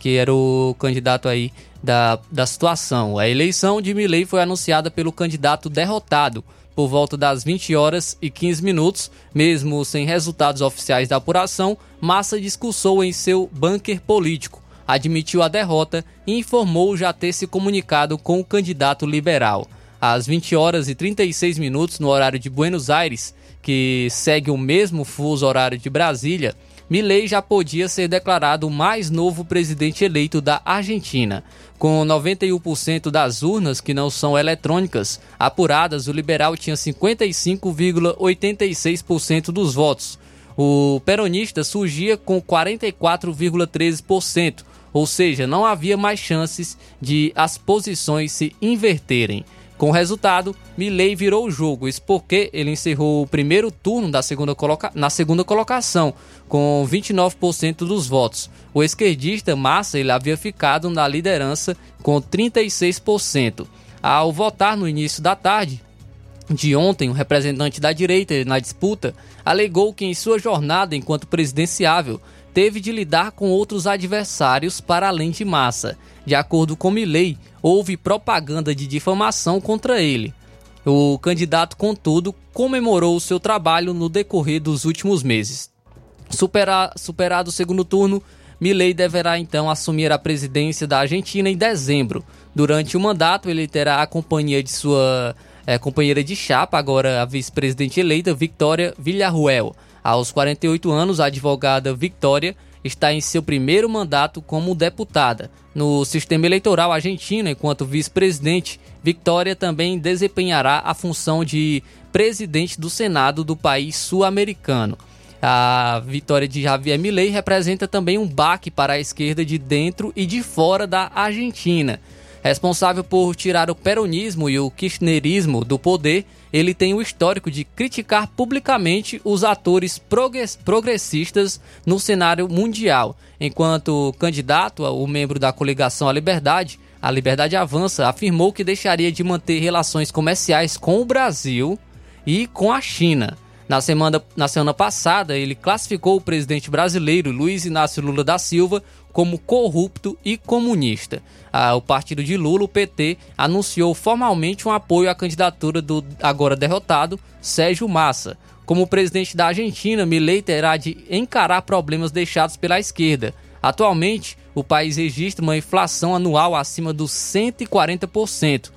que era o candidato aí da situação. A eleição de Milei foi anunciada pelo candidato derrotado por volta das 20h15, mesmo sem resultados oficiais da apuração. Massa discursou em seu bunker político, admitiu a derrota e informou já ter se comunicado com o candidato liberal. Às 20h36, no horário de Buenos Aires, que segue o mesmo fuso horário de Brasília, Milei já podia ser declarado o mais novo presidente eleito da Argentina. Com 91% das urnas, que não são eletrônicas, apuradas, o liberal tinha 55,86% dos votos. O peronista surgia com 44,13%, ou seja, não havia mais chances de as posições se inverterem. Com o resultado, Milei virou o jogo, isso porque ele encerrou o primeiro turno na segunda colocação, com 29% dos votos. O esquerdista Massa havia ficado na liderança com 36%. Ao votar no início da tarde de ontem, um representante da direita na disputa alegou que em sua jornada enquanto presidenciável teve de lidar com outros adversários para além de Massa. De acordo com Milei, houve propaganda de difamação contra ele. O candidato, contudo, comemorou o seu trabalho no decorrer dos últimos meses. Superado o segundo turno, Milei deverá então assumir a presidência da Argentina em dezembro. Durante o mandato, ele terá a companhia de sua companheira de chapa, agora a vice-presidente eleita, Victoria Villarruel. Aos 48 anos, a advogada Victoria está em seu primeiro mandato como deputada. No sistema eleitoral argentino, enquanto vice-presidente, Victoria também desempenhará a função de presidente do Senado do país sul-americano. A vitória de Javier Milei representa também um baque para a esquerda de dentro e de fora da Argentina. Responsável por tirar o peronismo e o kirchnerismo do poder, ele tem o histórico de criticar publicamente os atores progressistas no cenário mundial. Enquanto candidato, o membro da coligação A Liberdade Avança, afirmou que deixaria de manter relações comerciais com o Brasil e com a China. Na semana passada, ele classificou o presidente brasileiro Luiz Inácio Lula da Silva como corrupto e comunista. O partido de Lula, o PT, anunciou formalmente um apoio à candidatura do agora derrotado Sérgio Massa. Como presidente da Argentina, Milei terá de encarar problemas deixados pela esquerda. Atualmente, o país registra uma inflação anual acima dos 140%.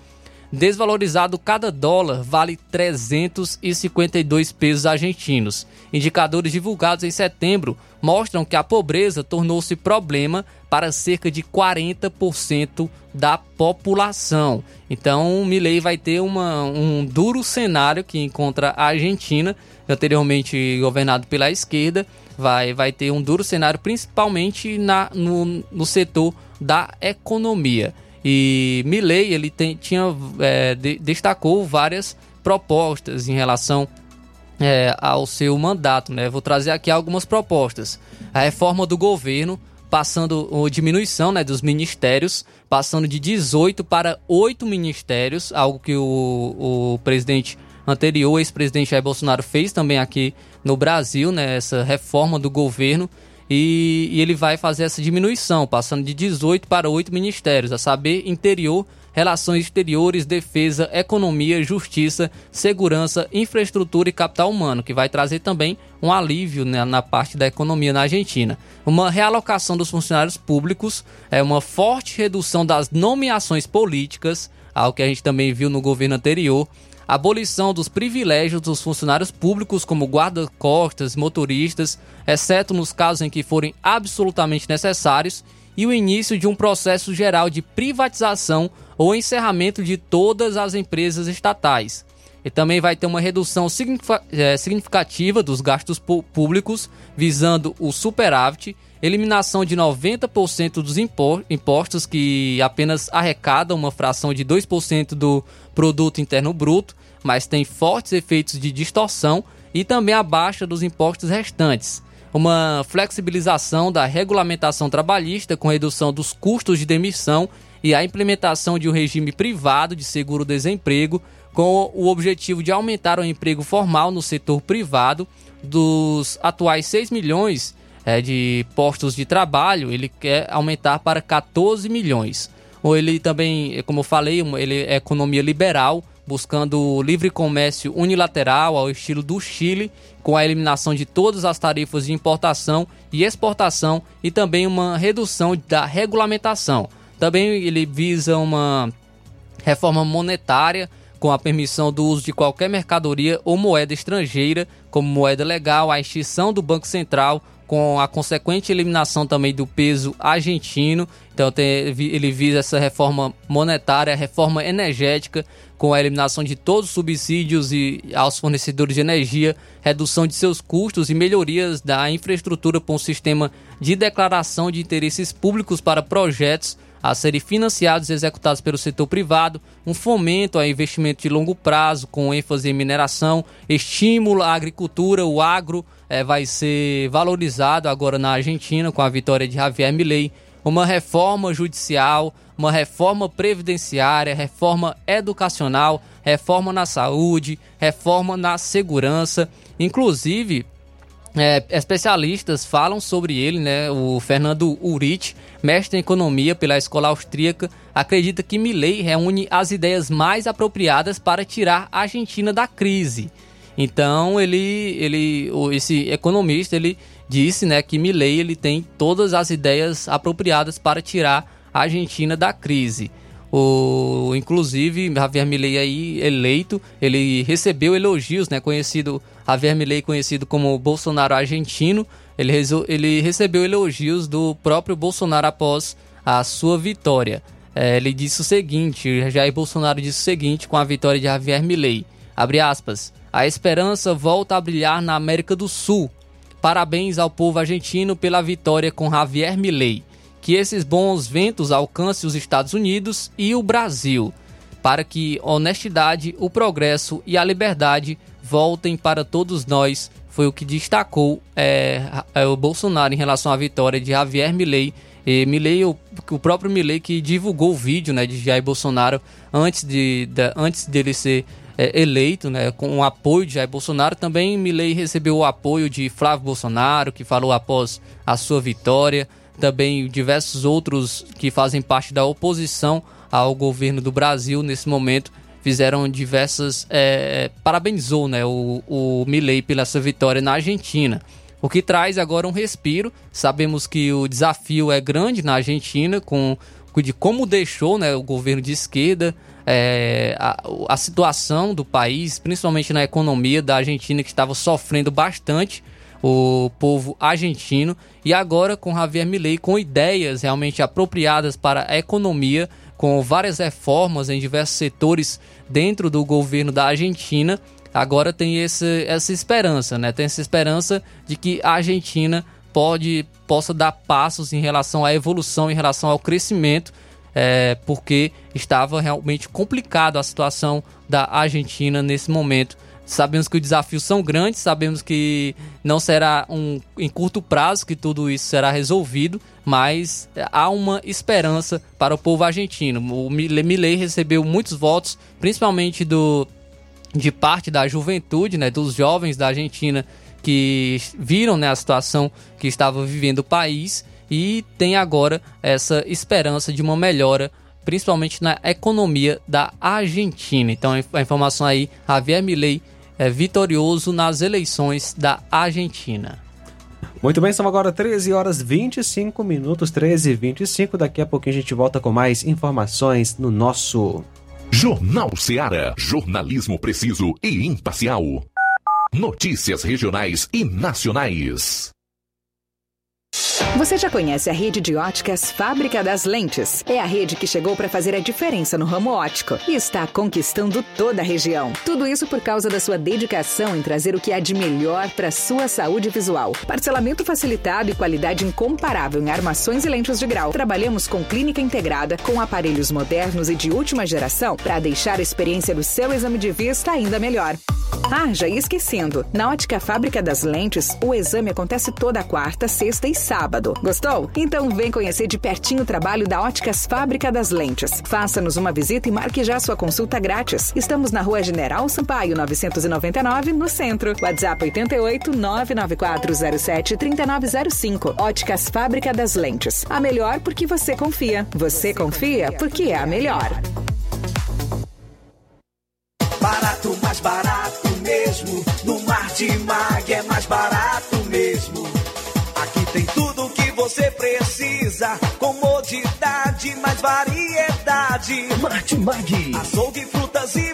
desvalorizado, cada dólar vale 352 pesos argentinos. Indicadores divulgados em setembro mostram que a pobreza tornou-se problema para cerca de 40% da população. Então, Milei vai ter um duro cenário que encontra a Argentina, anteriormente governado pela esquerda, vai ter um duro cenário principalmente no setor da economia. E Milei ele destacou várias propostas em relação ao seu mandato, né? Vou trazer aqui algumas propostas. A reforma do governo, passando a diminuição, né, dos ministérios, passando de 18 para 8 ministérios, algo que o presidente anterior, ex-presidente Jair Bolsonaro, fez também aqui no Brasil, né, essa reforma do governo. E ele vai fazer essa diminuição, passando de 18 para 8 ministérios, a saber, Interior, Relações Exteriores, Defesa, Economia, Justiça, Segurança, Infraestrutura e Capital Humano, que vai trazer também um alívio, né, na parte da economia na Argentina. Uma realocação dos funcionários públicos, uma forte redução das nomeações políticas, algo que a gente também viu no governo anterior. Abolição dos privilégios dos funcionários públicos, como guarda-costas, motoristas, exceto nos casos em que forem absolutamente necessários, e o início de um processo geral de privatização ou encerramento de todas as empresas estatais. E também vai ter uma redução significativa dos gastos públicos, visando o superávit, eliminação de 90% dos impostos que apenas arrecadam uma fração de 2% do produto interno bruto, mas tem fortes efeitos de distorção, e também a baixa dos impostos restantes. Uma flexibilização da regulamentação trabalhista com redução dos custos de demissão e a implementação de um regime privado de seguro-desemprego com o objetivo de aumentar o emprego formal no setor privado dos atuais 6 milhões de postos de trabalho, ele quer aumentar para 14 milhões. Ou ele também, como eu falei, ele é economia liberal, buscando livre comércio unilateral ao estilo do Chile, com a eliminação de todas as tarifas de importação e exportação e também uma redução da regulamentação. Também ele visa uma reforma monetária, com a permissão do uso de qualquer mercadoria ou moeda estrangeira como moeda legal, a extinção do Banco Central, com a consequente eliminação também do peso argentino. Então ele visa essa reforma monetária, a reforma energética, com a eliminação de todos os subsídios aos fornecedores de energia, redução de seus custos e melhorias da infraestrutura para um sistema de declaração de interesses públicos para projetos a serem financiados e executados pelo setor privado, um fomento a investimento de longo prazo, com ênfase em mineração, estímulo à agricultura, o agro vai ser valorizado agora na Argentina, com a vitória de Javier Milei, uma reforma judicial, uma reforma previdenciária, reforma educacional, reforma na saúde, reforma na segurança, inclusive... especialistas falam sobre ele, né? O Fernando Urich, mestre em economia pela escola austríaca, acredita que Milei reúne as ideias mais apropriadas para tirar a Argentina da crise. Então, esse economista, ele disse, né, que Milei ele tem todas as ideias apropriadas para tirar a Argentina da crise. Inclusive, Javier Milei aí eleito, ele recebeu elogios, né? Javier Milei, conhecido como Bolsonaro argentino, ele recebeu elogios do próprio Bolsonaro após a sua vitória. Ele disse o seguinte, Jair Bolsonaro disse o seguinte com a vitória de Javier Milei, abre aspas, a esperança volta a brilhar na América do Sul. Parabéns ao povo argentino pela vitória com Javier Milei. Que esses bons ventos alcancem os Estados Unidos e o Brasil, para que a honestidade, o progresso e a liberdade voltem para todos nós, foi o que destacou o Bolsonaro em relação à vitória de Javier Milei. O próprio Milei que divulgou o vídeo, né, de Jair Bolsonaro antes dele ser eleito, né, com o apoio de Jair Bolsonaro. Também Milei recebeu o apoio de Flávio Bolsonaro, que falou após a sua vitória. Também diversos outros que fazem parte da oposição ao governo do Brasil nesse momento fizeram diversas... parabenizou, né, o Milei pela sua vitória na Argentina. O que traz agora um respiro. Sabemos que o desafio é grande na Argentina, de como deixou, né, o governo de esquerda a situação do país, principalmente na economia da Argentina, que estava sofrendo bastante, o povo argentino, e agora com Javier Milei, com ideias realmente apropriadas para a economia, com várias reformas em diversos setores dentro do governo da Argentina, agora tem essa esperança, né? Tem essa esperança de que a Argentina possa dar passos em relação à evolução, em relação ao crescimento, porque estava realmente complicado a situação da Argentina nesse momento. Sabemos que os desafios são grandes, sabemos que não será em curto prazo que tudo isso será resolvido, mas há uma esperança para o povo argentino. O Milei recebeu muitos votos, principalmente de parte da juventude, né, dos jovens da Argentina, que viram, né, a situação que estava vivendo o país, e tem agora essa esperança de uma melhora, principalmente na economia da Argentina. Então a informação aí, Javier Milei é vitorioso nas eleições da Argentina. Muito bem, são agora 13h25, 13h25. Daqui a pouquinho a gente volta com mais informações no nosso Jornal Seara. Jornalismo preciso e imparcial. Notícias regionais e nacionais. Você já conhece a rede de óticas Fábrica das Lentes? É a rede que chegou para fazer a diferença no ramo óptico e está conquistando toda a região. Tudo isso por causa da sua dedicação em trazer o que há de melhor para sua saúde visual. Parcelamento facilitado e qualidade incomparável em armações e lentes de grau. Trabalhamos com clínica integrada, com aparelhos modernos e de última geração para deixar a experiência do seu exame de vista ainda melhor. Ah, já ia esquecendo. Na ótica Fábrica das Lentes, o exame acontece toda quarta, sexta e sábado. Gostou? Então vem conhecer de pertinho o trabalho da Óticas Fábrica das Lentes. Faça-nos uma visita e marque já sua consulta grátis. Estamos na Rua General Sampaio, 999, no centro. WhatsApp 88 99407 3905. Óticas Fábrica das Lentes. A melhor porque você confia. Você confia porque é a melhor. Barato, mais barato mesmo. No Martimag é mais barato mesmo. Aqui tem tudo o que você precisa. Comodidade, mais variedade. Martimag. Açougue, frutas e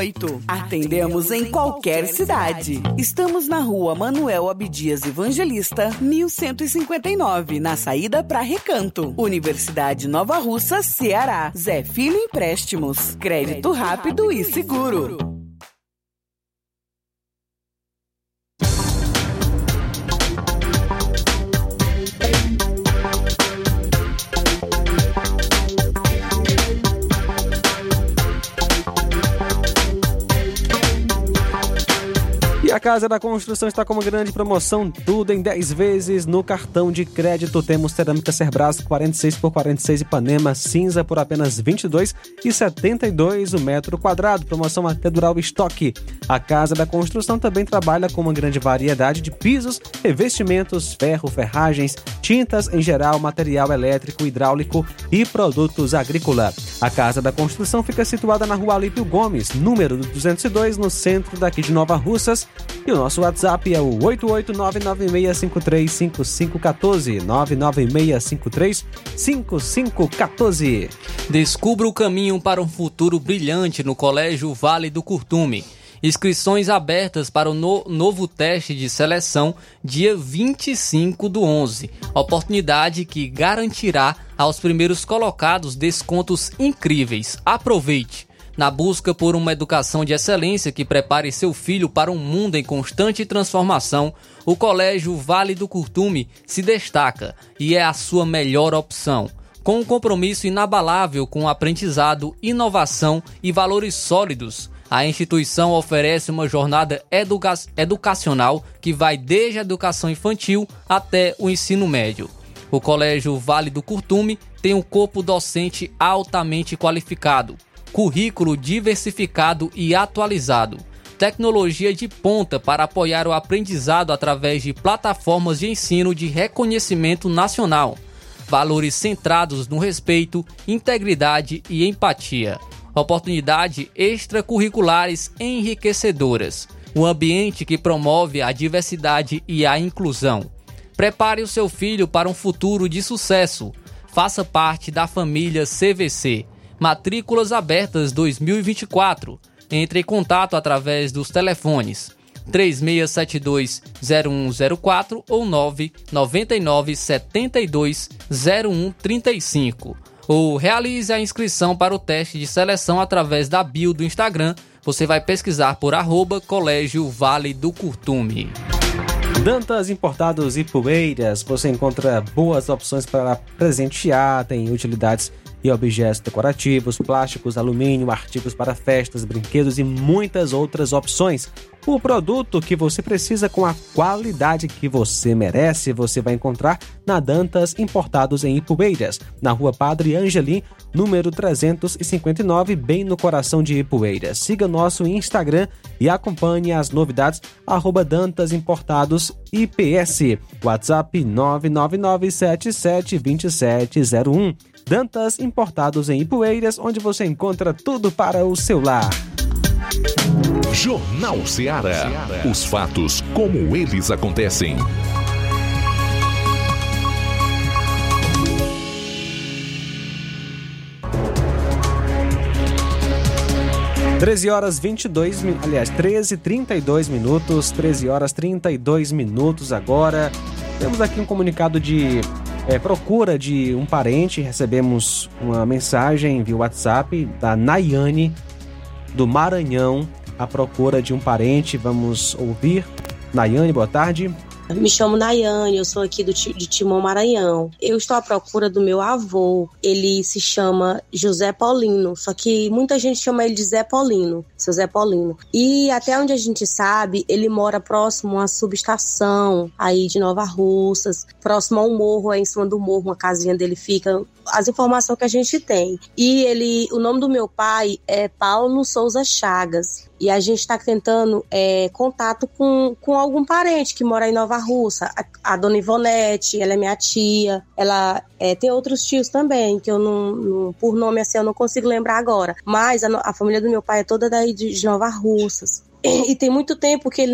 Atendemos em qualquer cidade. Estamos na Rua Manuel Abdias Evangelista, 1159, na saída para Recanto. Universidade Nova Russa, Ceará. Zé Filho Empréstimos. Crédito rápido e seguro. Casa da Construção está com uma grande promoção, tudo em 10 vezes no cartão de crédito. Temos cerâmica Cerbras 46x46 Ipanema cinza por apenas R$22,72 o metro quadrado, promoção até durar o estoque. A Casa da Construção também trabalha com uma grande variedade de pisos, revestimentos, ferro, ferragens, tintas em geral, material elétrico, hidráulico e produtos agrícola. A Casa da Construção fica situada na Rua Alípio Gomes, número 202, no centro daqui de Nova Russas. E o nosso WhatsApp é o 88996535514, 996535514. Descubra o caminho para um futuro brilhante no Colégio Vale do Curtume. Inscrições abertas para o novo teste de seleção dia 25/11. Oportunidade que garantirá aos primeiros colocados descontos incríveis. Aproveite! Na busca por uma educação de excelência que prepare seu filho para um mundo em constante transformação, o Colégio Vale do Curtume se destaca e é a sua melhor opção. Com um compromisso inabalável com o aprendizado, inovação e valores sólidos, a instituição oferece uma jornada educacional que vai desde a educação infantil até o ensino médio. O Colégio Vale do Curtume tem um corpo docente altamente qualificado, currículo diversificado e atualizado, tecnologia de ponta para apoiar o aprendizado através de plataformas de ensino de reconhecimento nacional, valores centrados no respeito, integridade e empatia. Oportunidades extracurriculares enriquecedoras. Um ambiente que promove a diversidade e a inclusão. Prepare o seu filho para um futuro de sucesso. Faça parte da família CVC. Matrículas abertas 2024. Entre em contato através dos telefones 3672-0104 ou 99972-0135. Ou realize a inscrição para o teste de seleção através da bio do Instagram. Você vai pesquisar por @Colégio Vale do Curtume. Dantas Importados e Poeiras. Você encontra boas opções para presentear. Tem utilidades e objetos decorativos, plásticos, alumínio, artigos para festas, brinquedos e muitas outras opções. O produto que você precisa com a qualidade que você merece, você vai encontrar na Dantas Importados em Ipueiras, na Rua Padre Angelim, número 359, bem no coração de Ipueiras. Siga nosso Instagram e acompanhe as novidades, @Dantas Importados IPS, WhatsApp 999772701. Dantas Importados em Ipueiras, onde você encontra tudo para o seu lar. Jornal Ceará. Os fatos como eles acontecem. Aliás, 13h32 agora. Temos aqui um comunicado de procura de um parente. Recebemos uma mensagem via WhatsApp da Nayane, do Maranhão, à procura de um parente. Vamos ouvir. Nayane, boa tarde. Me chamo Nayane, eu sou aqui de Timon, Maranhão. Eu estou à procura do meu avô. Ele se chama José Paulino, só que muita gente chama ele de Zé Paulino, seu Zé Paulino. E até onde a gente sabe, ele mora próximo a uma subestação aí de Nova Russas, próximo a um morro, aí em cima do morro, uma casinha dele fica, as informações que a gente tem. E ele, o nome do meu pai é Paulo Souza Chagas. E a gente está tentando contato com algum parente que mora em Nova Russa. A dona Ivonete, ela é minha tia. Ela tem outros tios também, que eu não por nome assim, eu não consigo lembrar agora. Mas a família do meu pai é toda daí de Nova Russas. E tem muito tempo que a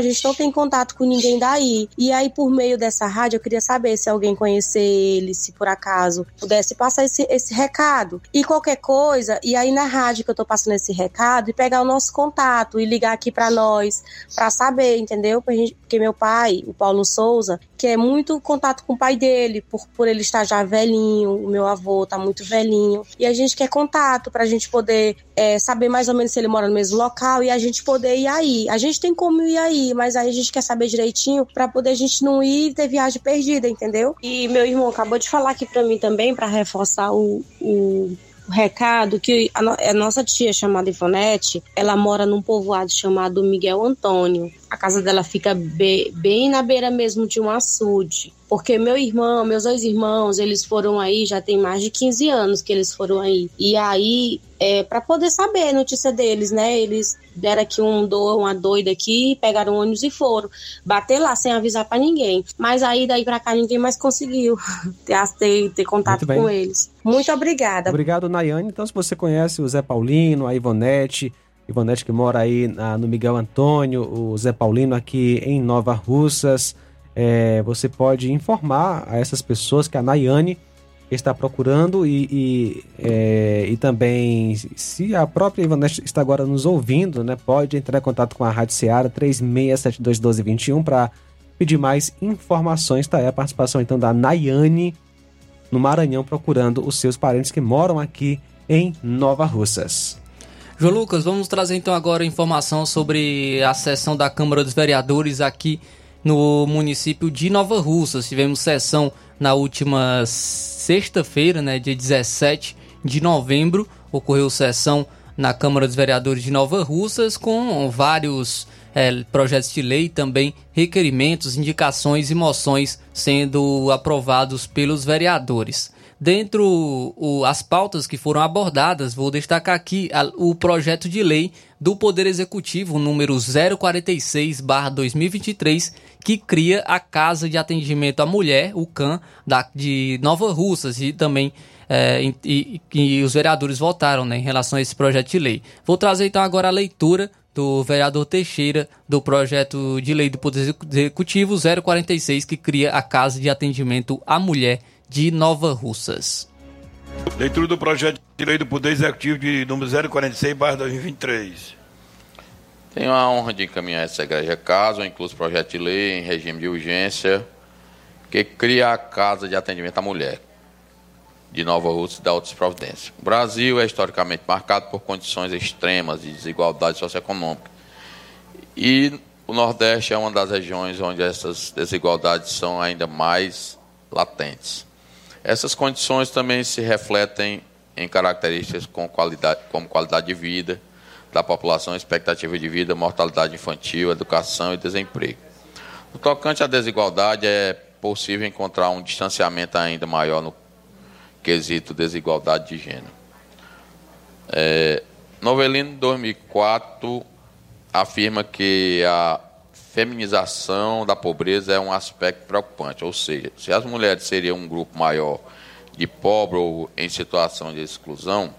gente não tem contato com ninguém daí. E aí, por meio dessa rádio, eu queria saber se alguém conhecer ele, se por acaso pudesse passar esse recado. E qualquer coisa, e aí na rádio que eu tô passando esse recado, e pegar o nosso contato e ligar aqui pra nós, pra saber, entendeu? Porque meu pai, o Paulo Souza, quer muito contato com o pai dele, por ele estar já velhinho, o meu avô tá muito velhinho. E a gente quer contato pra gente poder saber mais ou menos se ele mora no mesmo local e a gente poder ir aí. A gente tem como ir aí, mas aí a gente quer saber direitinho pra poder a gente não ir e ter viagem perdida, entendeu? E meu irmão acabou de falar aqui pra mim também, pra reforçar o recado, que a nossa tia chamada Ivonete, ela mora num povoado chamado Miguel Antônio. A casa dela fica bem na beira mesmo de um açude. Porque meus dois irmãos, eles foram aí, já tem mais de 15 anos que eles foram aí. E aí, para poder saber a notícia deles, né? Eles deram aqui uma doida aqui, pegaram o ônibus e foram. Bater lá sem avisar pra ninguém. Mas aí, daí pra cá, ninguém mais conseguiu ter contato com eles. Muito obrigada. Obrigado, Nayane. Então, se você conhece o Zé Paulino, a Ivonete que mora aí no Miguel Antônio, o Zé Paulino aqui em Nova Russas, você pode informar a essas pessoas que a Nayane está procurando e também, se a própria Ivonete está agora nos ouvindo, né, pode entrar em contato com a Rádio Seara 36721221 para pedir mais informações. Tá aí a participação então da Nayane no Maranhão, procurando os seus parentes que moram aqui em Nova Russas. João Lucas, vamos trazer então agora informação sobre a sessão da Câmara dos Vereadores aqui no município de Nova Russas. Tivemos sessão na última sexta-feira, né, dia 17 de novembro. Ocorreu sessão na Câmara dos Vereadores de Nova Russas com vários projetos de lei, também requerimentos, indicações e moções sendo aprovados pelos vereadores. Dentro as pautas que foram abordadas, vou destacar aqui o projeto de lei do Poder Executivo número 046/2023, que cria a Casa de Atendimento à Mulher, o CAM, de Nova Russas, e também e os vereadores votaram, né, em relação a esse projeto de lei. Vou trazer então agora a leitura do vereador Teixeira do projeto de lei do Poder Executivo 046, que cria a Casa de Atendimento à Mulher de Nova Russas. Leitura do projeto de lei do Poder Executivo de número 046/2023. Tenho a honra de encaminhar essa Igreja Casa, incluso projeto de lei em regime de urgência, que cria a Casa de Atendimento à Mulher de Nova Russas e da Altas Providências. O Brasil é historicamente marcado por condições extremas de desigualdade socioeconômica, e o Nordeste é uma das regiões onde essas desigualdades são ainda mais latentes. Essas condições também se refletem em características como qualidade de vida da população, expectativa de vida, mortalidade infantil, educação e desemprego. No tocante à desigualdade, é possível encontrar um distanciamento ainda maior no quesito desigualdade de gênero. Novelino, em 2004, afirma que a feminização da pobreza é um aspecto preocupante, ou seja, se as mulheres seriam um grupo maior de pobre ou em situação de exclusão,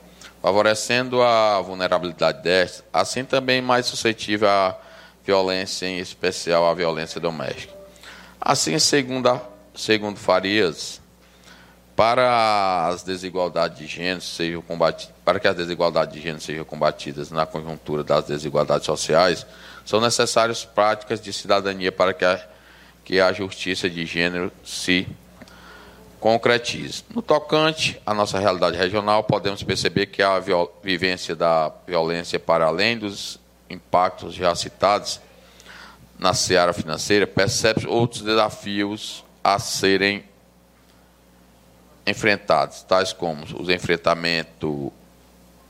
favorecendo a vulnerabilidade destas, assim também mais suscetível à violência, em especial à violência doméstica. Assim, segundo Farias, para que as desigualdades de gênero sejam combatidas na conjuntura das desigualdades sociais, são necessárias práticas de cidadania para que a justiça de gênero se concretize. No tocante à nossa realidade regional, podemos perceber que a vivência da violência, para além dos impactos já citados na seara financeira, percebe outros desafios a serem enfrentados, tais como o enfrentamento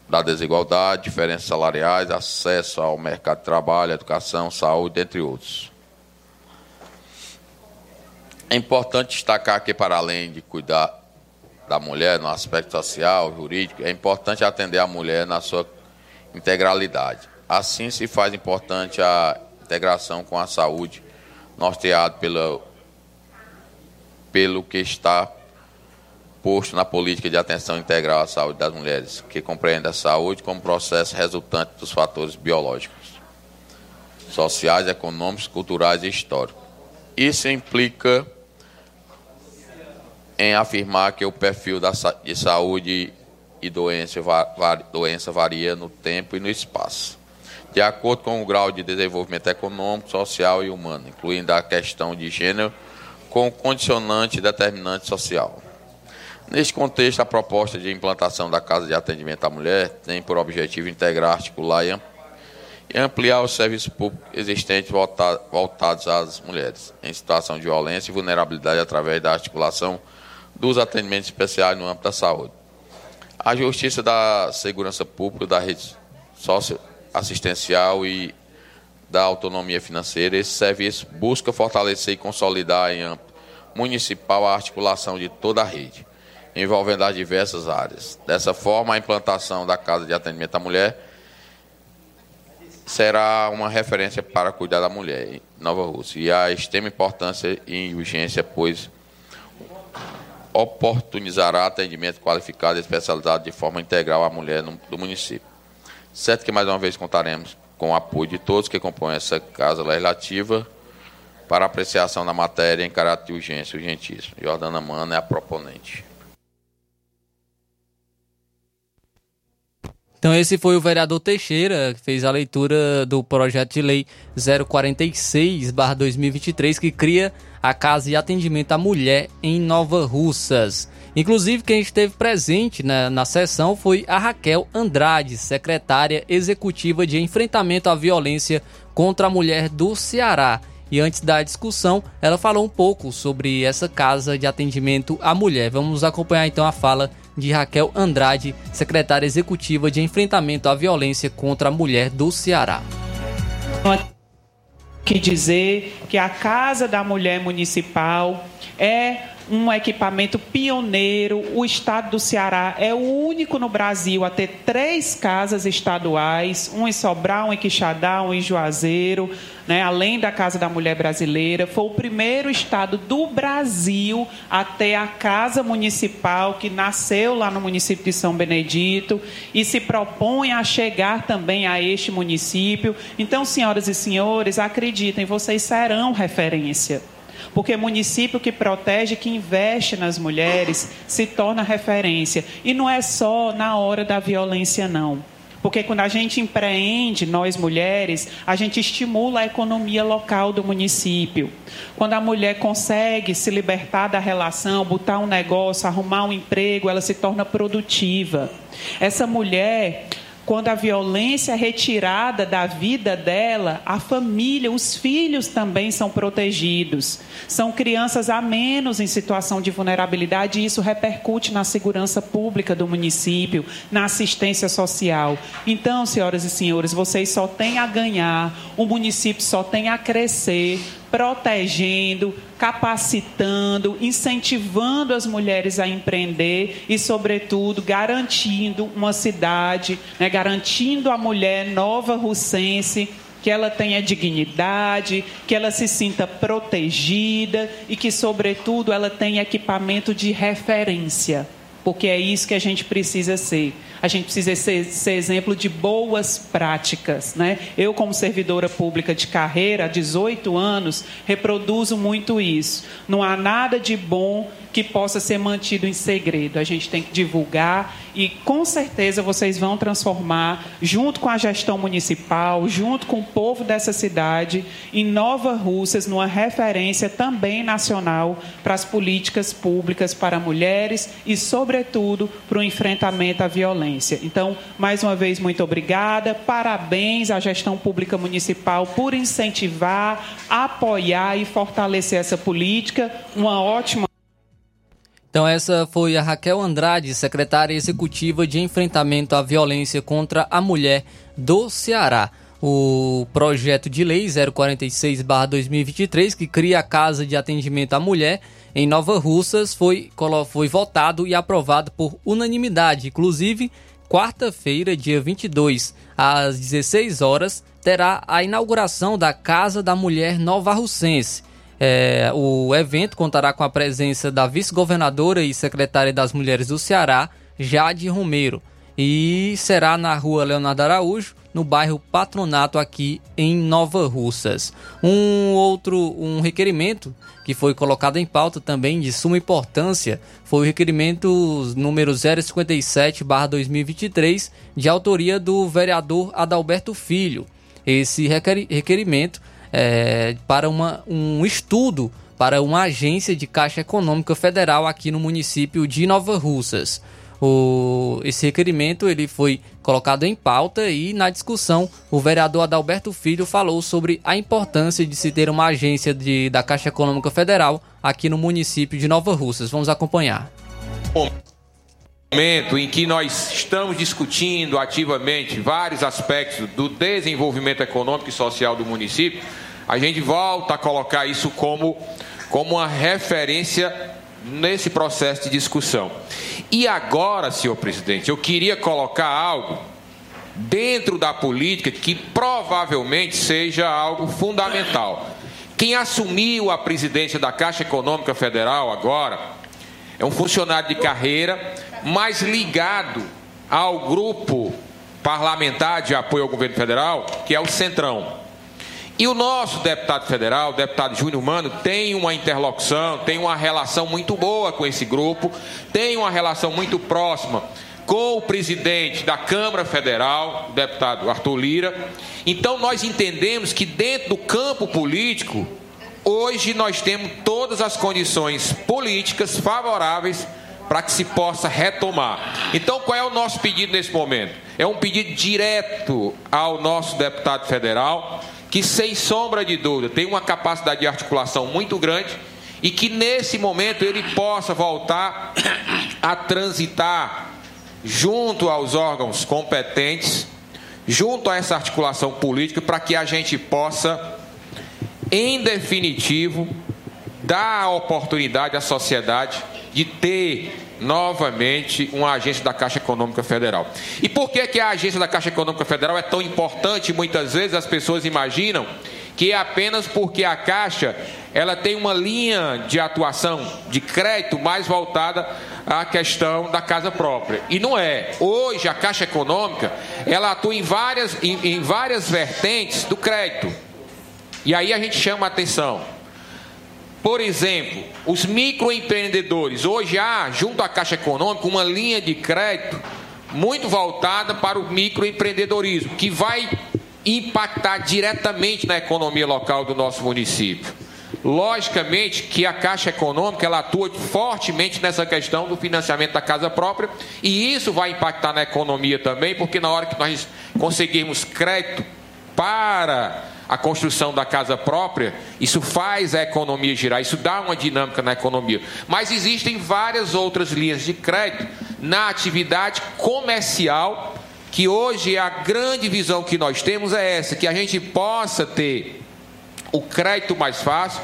da desigualdade, diferenças salariais, acesso ao mercado de trabalho, educação, saúde, entre outros. É importante destacar que, para além de cuidar da mulher no aspecto social, jurídico, é importante atender a mulher na sua integralidade. Assim, se faz importante a integração com a saúde, norteado pelo que está posto na política de atenção integral à saúde das mulheres, que compreende a saúde como processo resultante dos fatores biológicos, sociais, econômicos, culturais e históricos. Isso implica em afirmar que o perfil de saúde e doença varia no tempo e no espaço, de acordo com o grau de desenvolvimento econômico, social e humano, incluindo a questão de gênero como condicionante e determinante social. Neste contexto, a proposta de implantação da Casa de Atendimento à Mulher tem por objetivo integrar, articular e ampliar os serviços públicos existentes voltados às mulheres em situação de violência e vulnerabilidade através da articulação dos atendimentos especiais no âmbito da saúde, a justiça, da segurança pública, da rede socioassistencial e da autonomia financeira, esse serviço busca fortalecer e consolidar em âmbito municipal a articulação de toda a rede, envolvendo as diversas áreas. Dessa forma, a implantação da Casa de Atendimento à Mulher será uma referência para cuidar da mulher em Nova Rússia, e a extrema importância e urgência, pois oportunizará atendimento qualificado e especializado de forma integral à mulher do município. Certo que, mais uma vez, contaremos com o apoio de todos que compõem essa Casa Legislativa para apreciação da matéria em caráter de urgência e urgentíssimo. Jordana Mano é a proponente. Então esse foi o vereador Teixeira, que fez a leitura do projeto de lei 046/2023, que cria a Casa de Atendimento à Mulher em Nova Russas. Inclusive, quem esteve presente na sessão foi a Raquel Andrade, secretária executiva de enfrentamento à violência contra a mulher do Ceará. E antes da discussão, ela falou um pouco sobre essa Casa de Atendimento à Mulher. Vamos acompanhar então a fala de Raquel Andrade, secretária executiva de enfrentamento à violência contra a mulher do Ceará. Que dizer que a Casa da Mulher Municipal é um equipamento pioneiro. O estado do Ceará é o único no Brasil a ter 3 casas estaduais, um em Sobral, um em Quixadá, um em Juazeiro, né? Além da Casa da Mulher Brasileira, foi o primeiro estado do Brasil a ter a Casa Municipal, que nasceu lá no município de São Benedito e se propõe a chegar também a este município. Então, senhoras e senhores, acreditem, vocês serão referência. Porque município que protege, que investe nas mulheres, se torna referência. E não é só na hora da violência, não. Porque quando a gente empreende, nós mulheres, a gente estimula a economia local do município. Quando a mulher consegue se libertar da relação, botar um negócio, arrumar um emprego, ela se torna produtiva. Essa mulher, quando a violência é retirada da vida dela, a família, os filhos também são protegidos. São crianças a menos em situação de vulnerabilidade e isso repercute na segurança pública do município, na assistência social. Então, senhoras e senhores, vocês só têm a ganhar, o município só tem a crescer, protegendo, capacitando, incentivando as mulheres a empreender e, sobretudo, garantindo uma cidade, né, garantindo à mulher nova-russense que ela tenha dignidade, que ela se sinta protegida e que, sobretudo, ela tenha equipamento de referência. Porque é isso que a gente precisa ser. A gente precisa ser exemplo de boas práticas, né? Eu, como servidora pública de carreira, há 18 anos, reproduzo muito isso. Não há nada de bom que possa ser mantido em segredo. A gente tem que divulgar e, com certeza, vocês vão transformar, junto com a gestão municipal, junto com o povo dessa cidade, em Nova Russas, numa referência também nacional para as políticas públicas para mulheres e, sobretudo, para o enfrentamento à violência. Então, mais uma vez, muito obrigada. Parabéns à gestão pública municipal por incentivar, apoiar e fortalecer essa política. Uma ótima... Então essa foi a Raquel Andrade, secretária executiva de enfrentamento à violência contra a mulher do Ceará. O projeto de lei 046/2023, que cria a Casa de Atendimento à Mulher em Nova Russas, foi votado e aprovado por unanimidade. Inclusive, quarta-feira, dia 22, às 16 horas, terá a inauguração da Casa da Mulher Nova-Russense. O evento contará com a presença da vice-governadora e secretária das Mulheres do Ceará, Jade Romero, e será na rua Leonardo Araújo, no bairro Patronato, aqui em Nova Russas. Um requerimento que foi colocado em pauta também de suma importância foi o requerimento número 057/2023, de autoria do vereador Adalberto Filho. Esse requerimento para um estudo para uma agência de Caixa Econômica Federal aqui no município de Nova Russas. Esse requerimento ele foi colocado em pauta e, na discussão, o vereador Adalberto Filho falou sobre a importância de se ter uma agência da Caixa Econômica Federal aqui no município de Nova Russas. Vamos acompanhar. Momento em que nós estamos discutindo ativamente vários aspectos do desenvolvimento econômico e social do município, a gente volta a colocar isso como uma referência nesse processo de discussão. E agora, senhor presidente, eu queria colocar algo dentro da política que provavelmente seja algo fundamental. Quem assumiu a presidência da Caixa Econômica Federal agora é um funcionário de carreira, mas ligado ao grupo parlamentar de apoio ao governo federal, que é o Centrão. E o nosso deputado federal, o deputado Júnior Mano, tem uma interlocução, tem uma relação muito boa com esse grupo, tem uma relação muito próxima com o presidente da Câmara Federal, o deputado Arthur Lira. Então, nós entendemos que dentro do campo político, hoje nós temos todas as condições políticas favoráveis para que se possa retomar. Então, qual é o nosso pedido nesse momento? É um pedido direto ao nosso deputado federal, que, sem sombra de dúvida, tem uma capacidade de articulação muito grande e que, nesse momento, ele possa voltar a transitar junto aos órgãos competentes, junto a essa articulação política, para que a gente possa, em definitivo, dar a oportunidade à sociedade de ter novamente uma agência da Caixa Econômica Federal. E por que que a agência da Caixa Econômica Federal é tão importante? Muitas vezes as pessoas imaginam que é apenas porque a Caixa ela tem uma linha de atuação de crédito mais voltada à questão da casa própria. E não é. Hoje a Caixa Econômica ela atua em várias vertentes do crédito. E aí a gente chama a atenção. Por exemplo, os microempreendedores. Hoje há, junto à Caixa Econômica, uma linha de crédito muito voltada para o microempreendedorismo, que vai impactar diretamente na economia local do nosso município. Logicamente que a Caixa Econômica ela atua fortemente nessa questão do financiamento da casa própria e isso vai impactar na economia também, porque na hora que nós conseguirmos crédito para a construção da casa própria, isso faz a economia girar, isso dá uma dinâmica na economia. Mas existem várias outras linhas de crédito na atividade comercial, que hoje a grande visão que nós temos é essa, que a gente possa ter o crédito mais fácil,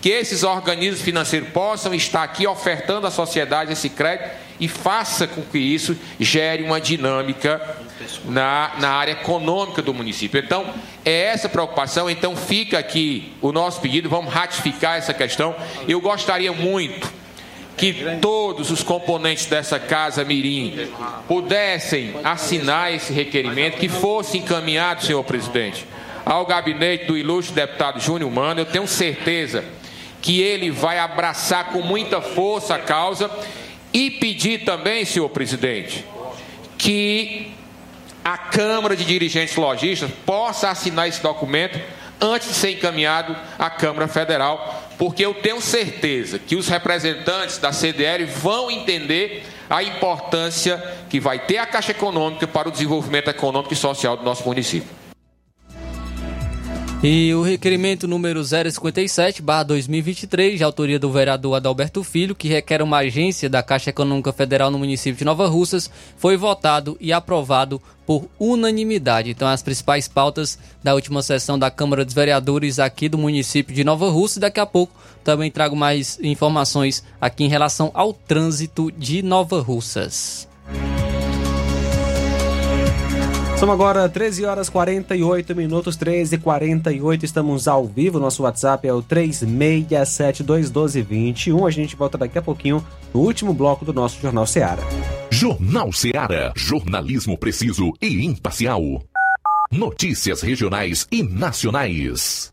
que esses organismos financeiros possam estar aqui ofertando à sociedade esse crédito e faça com que isso gere uma dinâmica na área econômica do município. Então, é essa preocupação. Então, fica aqui o nosso pedido. Vamos ratificar essa questão. Eu gostaria muito que todos os componentes dessa Casa Mirim pudessem assinar esse requerimento, que fosse encaminhado, senhor presidente, ao gabinete do ilustre deputado Júnior Mano. Eu tenho certeza que ele vai abraçar com muita força a causa. E pedir também, senhor presidente, que a Câmara de Dirigentes Lojistas possa assinar esse documento antes de ser encaminhado à Câmara Federal, porque eu tenho certeza que os representantes da CDL vão entender a importância que vai ter a Caixa Econômica para o desenvolvimento econômico e social do nosso município. E o requerimento número 057/2023, de autoria do vereador Adalberto Filho, que requer uma agência da Caixa Econômica Federal no município de Nova Russas, foi votado e aprovado por unanimidade. Então, as principais pautas da última sessão da Câmara dos Vereadores aqui do município de Nova Russa. Daqui a pouco também trago mais informações aqui em relação ao trânsito de Nova Russas. São agora 13h48, 13h48, estamos ao vivo, nosso WhatsApp é o 36721221, a gente volta daqui a pouquinho no último bloco do nosso Jornal Seara. Jornal Seara, jornalismo preciso e imparcial. Notícias regionais e nacionais.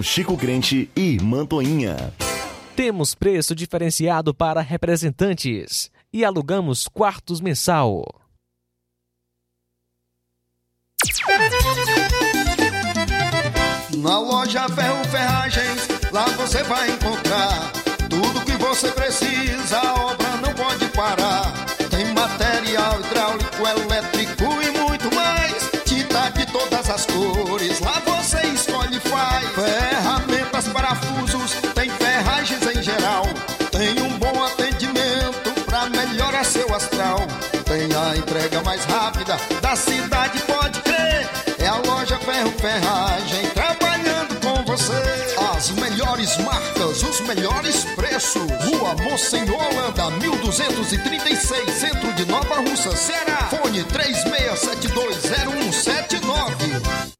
Chico Crente e Mantoinha. Temos preço diferenciado para representantes. e alugamos quartos mensal. Na loja Ferro Ferragens, lá você vai encontrar tudo que você precisa, a obra não pode parar. Tem material hidráulico, elétrico e muito mais, tinta de todas as cores, lá você escolhe e faz. Ferramentas, parafusos, tem ferragens em geral, tem um bom atendimento pra melhorar seu astral. Tem a entrega mais rápida da cidade, pode crer, é a loja Ferro Ferragem trabalhando com você. As melhores marcas, os melhores preços. Rua Monsenhor Holanda, 1236, centro de Nova Russa, Ceará. Fone 36720179.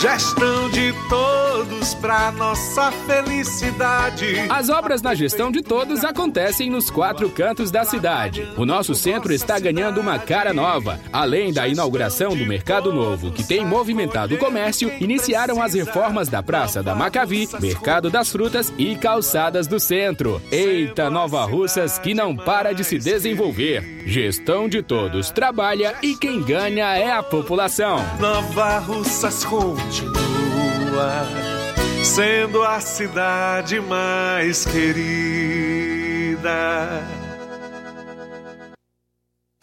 Gestão de todos para nossa felicidade. As obras na gestão de todos acontecem nos quatro cantos da cidade. O nosso centro está ganhando uma cara nova. Além da inauguração do Mercado Novo, que tem movimentado o comércio, iniciaram as reformas da Praça da Macavi, Mercado das Frutas e Calçadas do Centro. Eita, Nova Russas que não para de se desenvolver. Gestão de todos trabalha e quem ganha é a população. Nova Russas continua sendo a cidade mais querida.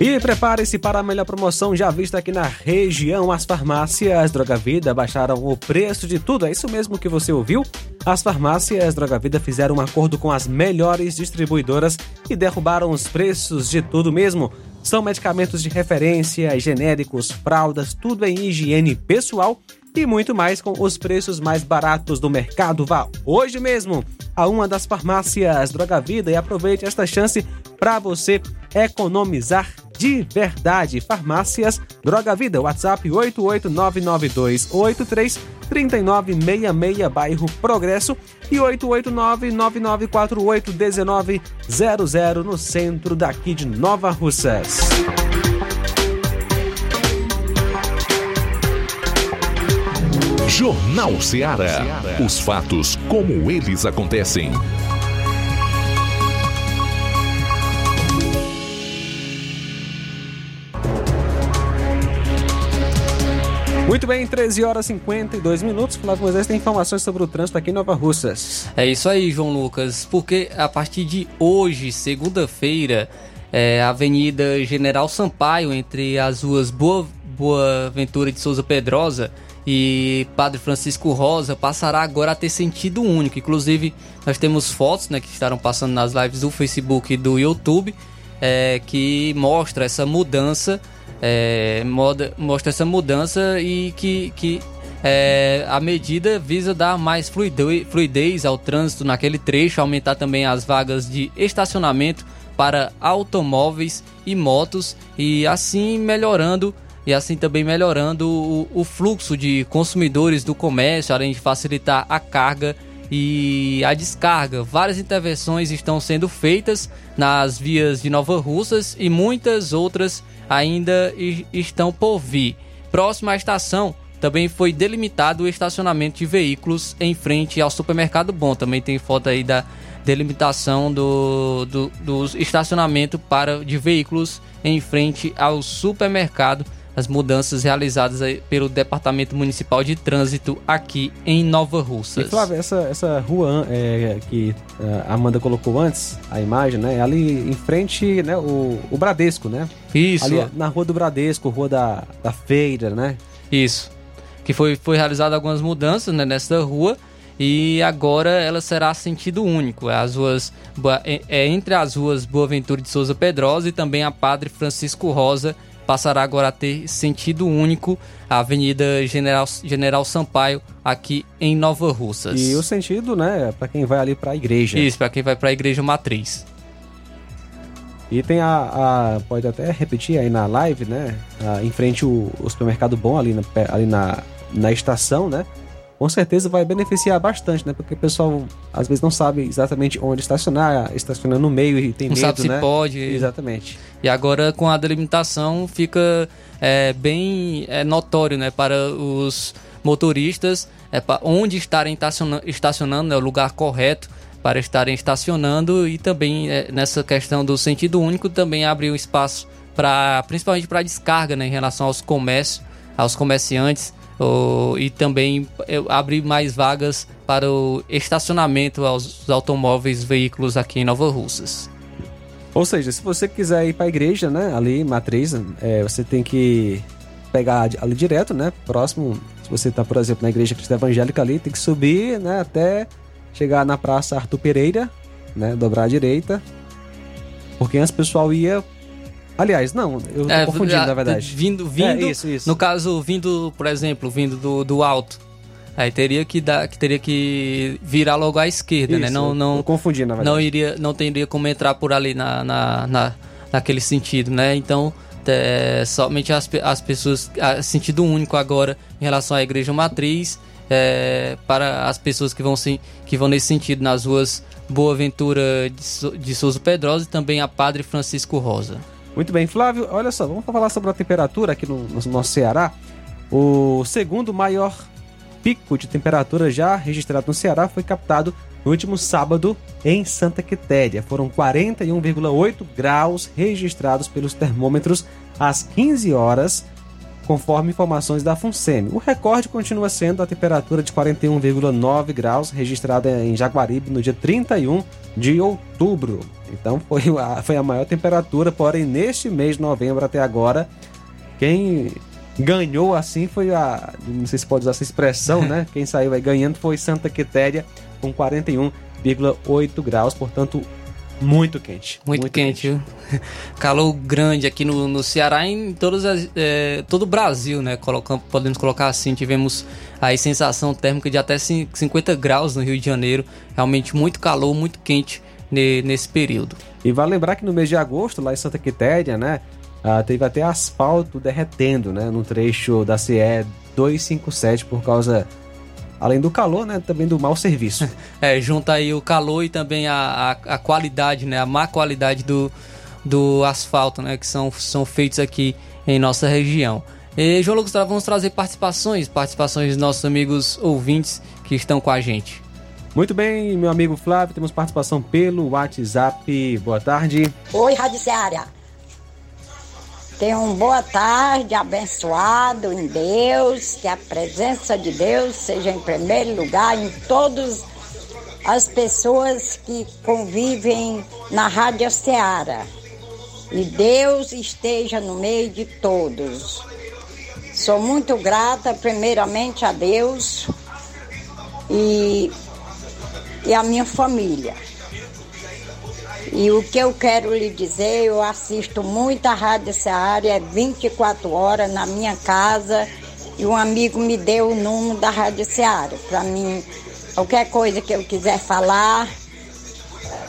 E prepare-se para a melhor promoção já vista aqui na região. As farmácias Droga Vida baixaram o preço de tudo. É isso mesmo que você ouviu? As farmácias Droga Vida fizeram um acordo com as melhores distribuidoras e derrubaram os preços de tudo mesmo. São medicamentos de referência, genéricos, fraldas, tudo em higiene pessoal e muito mais com os preços mais baratos do mercado. Vá hoje mesmo a uma das farmácias Droga Vida e aproveite esta chance para você economizar de verdade. Farmácias Droga Vida, WhatsApp 88992833966, bairro Progresso, e 88999481900, no centro daqui de Nova Russas. Jornal Ceará. Os fatos como eles acontecem. Muito bem, 13h52. Flávio Moisés tem informações sobre o trânsito aqui em Nova Russas. É isso aí, João Lucas, porque a partir de hoje, segunda-feira, a Avenida General Sampaio, entre as ruas Boa Ventura de Souza Pedrosa e Padre Francisco Rosa, passará agora a ter sentido único. Inclusive, nós temos fotos, né, que estarão passando nas lives do Facebook e do YouTube, que mostra essa mudança. Mostra essa mudança e que a medida visa dar mais fluidez ao trânsito naquele trecho, aumentar também as vagas de estacionamento para automóveis e motos, e assim também melhorando o fluxo de consumidores do comércio, além de facilitar a carga e a descarga. Várias intervenções estão sendo feitas nas vias de Nova Russas e muitas outras ainda estão por vir. Próximo à estação, também foi delimitado o estacionamento de veículos em frente ao Supermercado Bom. Também tem foto aí da delimitação do estacionamento de veículos em frente ao supermercado. As mudanças realizadas pelo Departamento Municipal de Trânsito aqui em Nova Russas. E Flávio, essa rua que a Amanda colocou antes, a imagem, né? Ali em frente, né, o Bradesco, né? Isso. Ali na Rua do Bradesco, Rua da Feira, né? Isso. Que foi realizada algumas mudanças, né, nessa rua, e agora ela será sentido único. As ruas, entre as ruas Boa Ventura de Souza Pedrosa e também a Padre Francisco Rosa, passará agora a ter sentido único, a Avenida General Sampaio, aqui em Nova Russas. E o sentido, né, para quem vai ali para a igreja. Isso, para quem vai para a igreja matriz. E tem pode até repetir aí na live, né, em frente ao Supermercado Bom, ali na estação, né, com certeza vai beneficiar bastante, né? Porque o pessoal às vezes não sabe exatamente onde estacionar, estaciona no meio e tem medo, né? Não sabe se pode. Exatamente. E agora com a delimitação fica bem notório, né? Para os motoristas onde estarem estacionando, né? O lugar correto para estarem estacionando, e também nessa questão do sentido único também abre um espaço principalmente para descarga, né? Em relação aos comércios, aos comerciantes, e também abre mais vagas para o estacionamento aos automóveis, veículos aqui em Nova Russas. Ou seja, se você quiser ir para a igreja, né, ali, Matriz, você tem que pegar ali direto, né, próximo. Se você está, por exemplo, na igreja cristã evangélica ali, tem que subir, né, até chegar na Praça Arthur Pereira, né, dobrar à direita, porque antes o pessoal ia... Aliás, não, eu tô confundindo, na verdade. Vindo isso. No caso, vindo, por exemplo, do alto, aí teria que virar logo à esquerda, isso, né? Não confundindo, na verdade. Não teria como entrar por ali naquele sentido, né? Então, somente as pessoas... Sentido único agora em relação à Igreja Matriz, para as pessoas que vão nesse sentido, nas ruas Boa Ventura de Souza Pedrosa e também a Padre Francisco Rosa. Muito bem, Flávio, olha só, vamos falar sobre a temperatura aqui no nosso Ceará. O segundo maior pico de temperatura já registrado no Ceará foi captado no último sábado em Santa Quitéria. Foram 41,8 graus registrados pelos termômetros às 15 horas, conforme informações da FUNSEMI. O recorde continua sendo a temperatura de 41,9 graus registrada em Jaguaribe no dia 31 de outubro. Então foi a maior temperatura, porém neste mês de novembro até agora, quem ganhou assim foi a... Não sei se pode usar essa expressão, né? Quem saiu aí ganhando foi Santa Quitéria com 41,8 graus, portanto... Muito quente. Muito quente. Calor grande aqui no Ceará e em todo o Brasil, né? Podemos colocar assim, tivemos aí sensação térmica de até 50 graus no Rio de Janeiro. Realmente muito calor, muito quente nesse período. E vale lembrar que no mês de agosto, lá em Santa Quitéria, né? Teve até asfalto derretendo, né? No trecho da CE 257 por causa... Além do calor, né? Também do mau serviço. Junta aí o calor e também a qualidade, né? A má qualidade do asfalto, né? Que são feitos aqui em nossa região. E, João Lucas, vamos trazer participações dos nossos amigos ouvintes que estão com a gente. Muito bem, meu amigo Flávio, temos participação pelo WhatsApp. Boa tarde. Oi, Rádio Ceará. Tenha uma boa tarde, abençoado em Deus, que a presença de Deus seja em primeiro lugar em todas as pessoas que convivem na Rádio Ceará. E Deus esteja no meio de todos. Sou muito grata, primeiramente, a Deus e a minha família. E o que eu quero lhe dizer, eu assisto muito a Rádio Ceará, é 24 horas na minha casa, e um amigo me deu o número da Rádio Ceará. Para mim, qualquer coisa que eu quiser falar,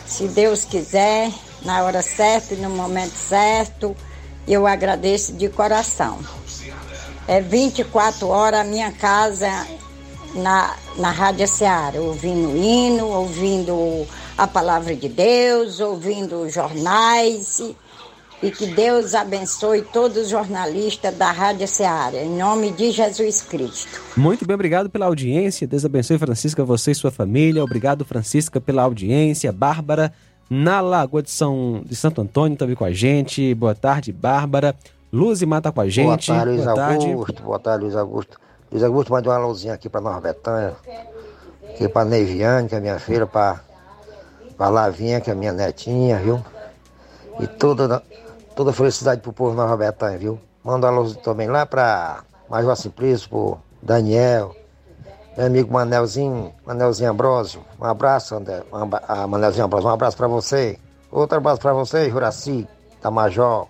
se Deus quiser, na hora certa e no momento certo, eu agradeço de coração. É 24 horas a minha casa na Rádio Ceará, ouvindo o hino, ouvindo a palavra de Deus, ouvindo jornais, e que Deus abençoe todos os jornalistas da Rádio Ceará, em nome de Jesus Cristo. Muito bem, obrigado pela audiência, Deus abençoe, Francisca, você e sua família. Obrigado, Francisca, pela audiência. Bárbara, na Lagoa de Santo Antônio, também com a gente. Boa tarde, Bárbara. Luzimar está com a gente. Boa tarde, Luiz Augusto. Luiz Augusto mandou uma luzinha aqui para Nova Betânia, aqui para Neviane, que é minha filha, para Lavinha, que é minha netinha, viu? E toda felicidade pro povo Nova Betânia, viu? Manda uma luz também lá para Major Simplício, pro Daniel, meu amigo Manelzinho Ambrosio. Um abraço, André, Manelzinho Ambrosio, um abraço para você. Outro abraço para você, Juraci, da Major.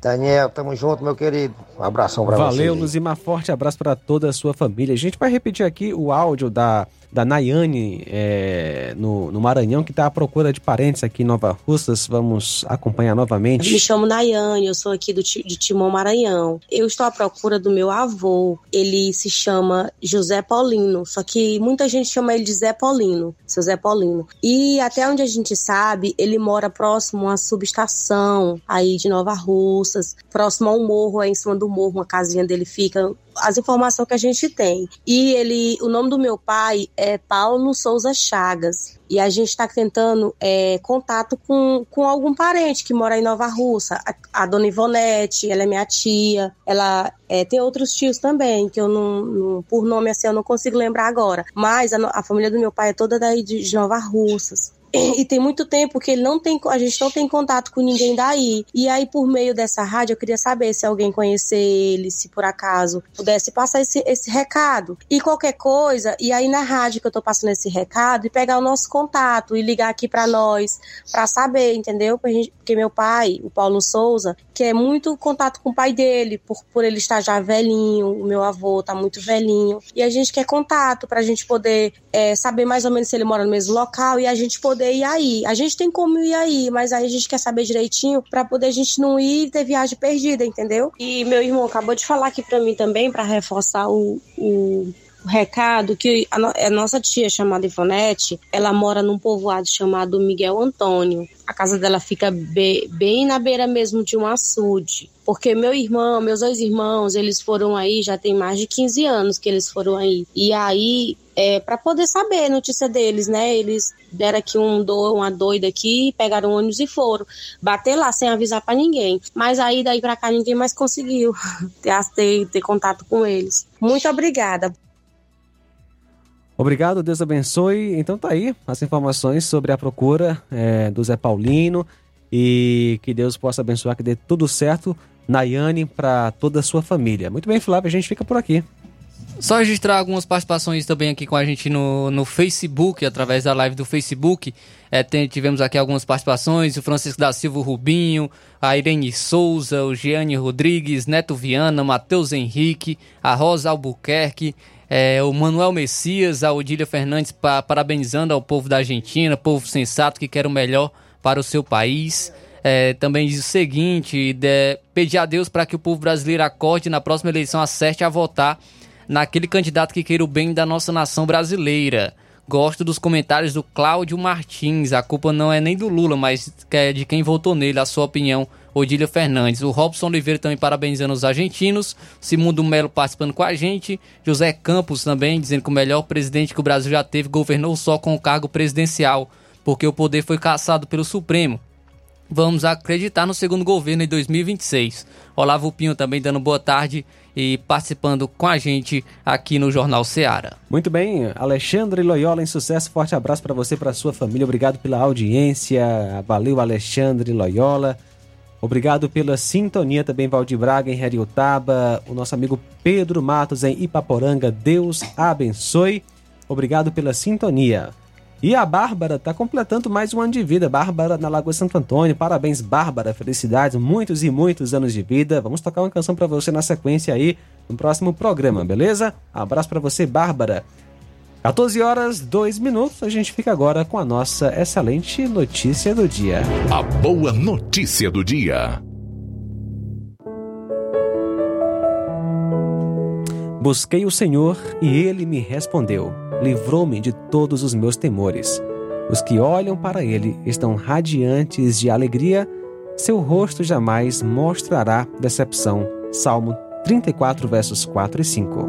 Daniel, tamo junto, meu querido. Um abração pra vocês. Valeu, Luzimar. Forte abraço pra toda a sua família. A gente vai repetir aqui o áudio da Nayane no Maranhão, que tá à procura de parentes aqui em Nova Russas. Vamos acompanhar novamente. Eu me chamo Nayane, eu sou aqui de Timon, Maranhão. Eu estou à procura do meu avô. Ele se chama José Paulino, só que muita gente chama ele de Zé Paulino, seu Zé Paulino. E até onde a gente sabe, ele mora próximo à subestação aí de Nova Russas, próximo ao morro, aí em cima do morro, uma casinha dele fica. As informações que a gente tem. E o nome do meu pai é Paulo Souza Chagas. E a gente está tentando contato com algum parente que mora em Nova Russa. A dona Ivonete, ela é minha tia. Ela tem outros tios também, que eu não por nome assim eu não consigo lembrar agora. Mas a família do meu pai é toda daí de Nova Russas. E tem muito tempo que a gente não tem contato com ninguém daí. E aí, por meio dessa rádio, eu queria saber se alguém conhecer ele, se por acaso pudesse passar esse recado. E qualquer coisa, e aí na rádio que eu tô passando esse recado, e pegar o nosso contato e ligar aqui pra nós, pra saber, entendeu? Porque meu pai, o Paulo Souza, quer muito contato com o pai dele, por ele estar já velhinho, o meu avô tá muito velhinho. E a gente quer contato pra gente poder saber mais ou menos se ele mora no mesmo local e a gente poder ir aí. A gente tem como ir aí, mas aí a gente quer saber direitinho pra poder a gente não ir e ter viagem perdida, entendeu? E meu irmão acabou de falar aqui pra mim também, pra reforçar o recado, que a nossa tia chamada Ivonete, ela mora num povoado chamado Miguel Antônio. A casa dela fica bem na beira mesmo de um açude. Porque meus dois irmãos, eles foram aí, já tem mais de 15 anos que eles foram aí. E aí, pra poder saber a notícia deles, né? Eles deram aqui uma doida aqui, pegaram o ônibus e foram. Bater lá sem avisar pra ninguém. Mas aí, daí pra cá, ninguém mais conseguiu ter contato com eles. Muito obrigada. Obrigado, Deus abençoe. Então tá aí as informações sobre a procura do Zé Paulino. E que Deus possa abençoar, que dê tudo certo, Nayane, para toda a sua família. Muito bem, Flávio, a gente fica por aqui. Só registrar algumas participações também aqui com a gente no Facebook, através da live do Facebook. Tivemos aqui algumas participações, o Francisco da Silva Rubinho, a Irene Souza, o Giane Rodrigues, Neto Viana, Matheus Henrique, a Rosa Albuquerque, o Manuel Messias, a Odília Fernandes, parabenizando ao povo da Argentina, povo sensato que quer o melhor para o seu país. Também diz o seguinte, pedir a Deus para que o povo brasileiro acorde na próxima eleição, acerte a votar naquele candidato que queira o bem da nossa nação brasileira. Gosto dos comentários do Cláudio Martins. A culpa não é nem do Lula, mas é de quem votou nele, a sua opinião, Odília Fernandes. O Robson Oliveira também parabenizando os argentinos. Simundo Melo participando com a gente. José Campos também dizendo que o melhor presidente que o Brasil já teve governou só com o cargo presidencial, porque o poder foi cassado pelo Supremo. Vamos acreditar no segundo governo em 2026. Olavo Pinho também dando boa tarde e participando com a gente aqui no Jornal Seara. Muito bem, Alexandre Loyola em Sucesso. Forte abraço para você e para sua família. Obrigado pela audiência. Valeu, Alexandre Loyola. Obrigado pela sintonia também, Valdir Braga em Heriotaba. O nosso amigo Pedro Matos em Ipaporanga. Deus abençoe. Obrigado pela sintonia. E a Bárbara está completando mais um ano de vida. Bárbara na Lagoa Santo Antônio. Parabéns, Bárbara. Felicidades. Muitos e muitos anos de vida. Vamos tocar uma canção para você na sequência aí no próximo programa, beleza? Abraço para você, Bárbara. 14h02. A gente fica agora com a nossa excelente notícia do dia. A boa notícia do dia. Busquei o Senhor e Ele me respondeu. Livrou-me de todos os meus temores. Os que olham para Ele estão radiantes de alegria. Seu rosto jamais mostrará decepção. Salmo 34, versos 4 e 5.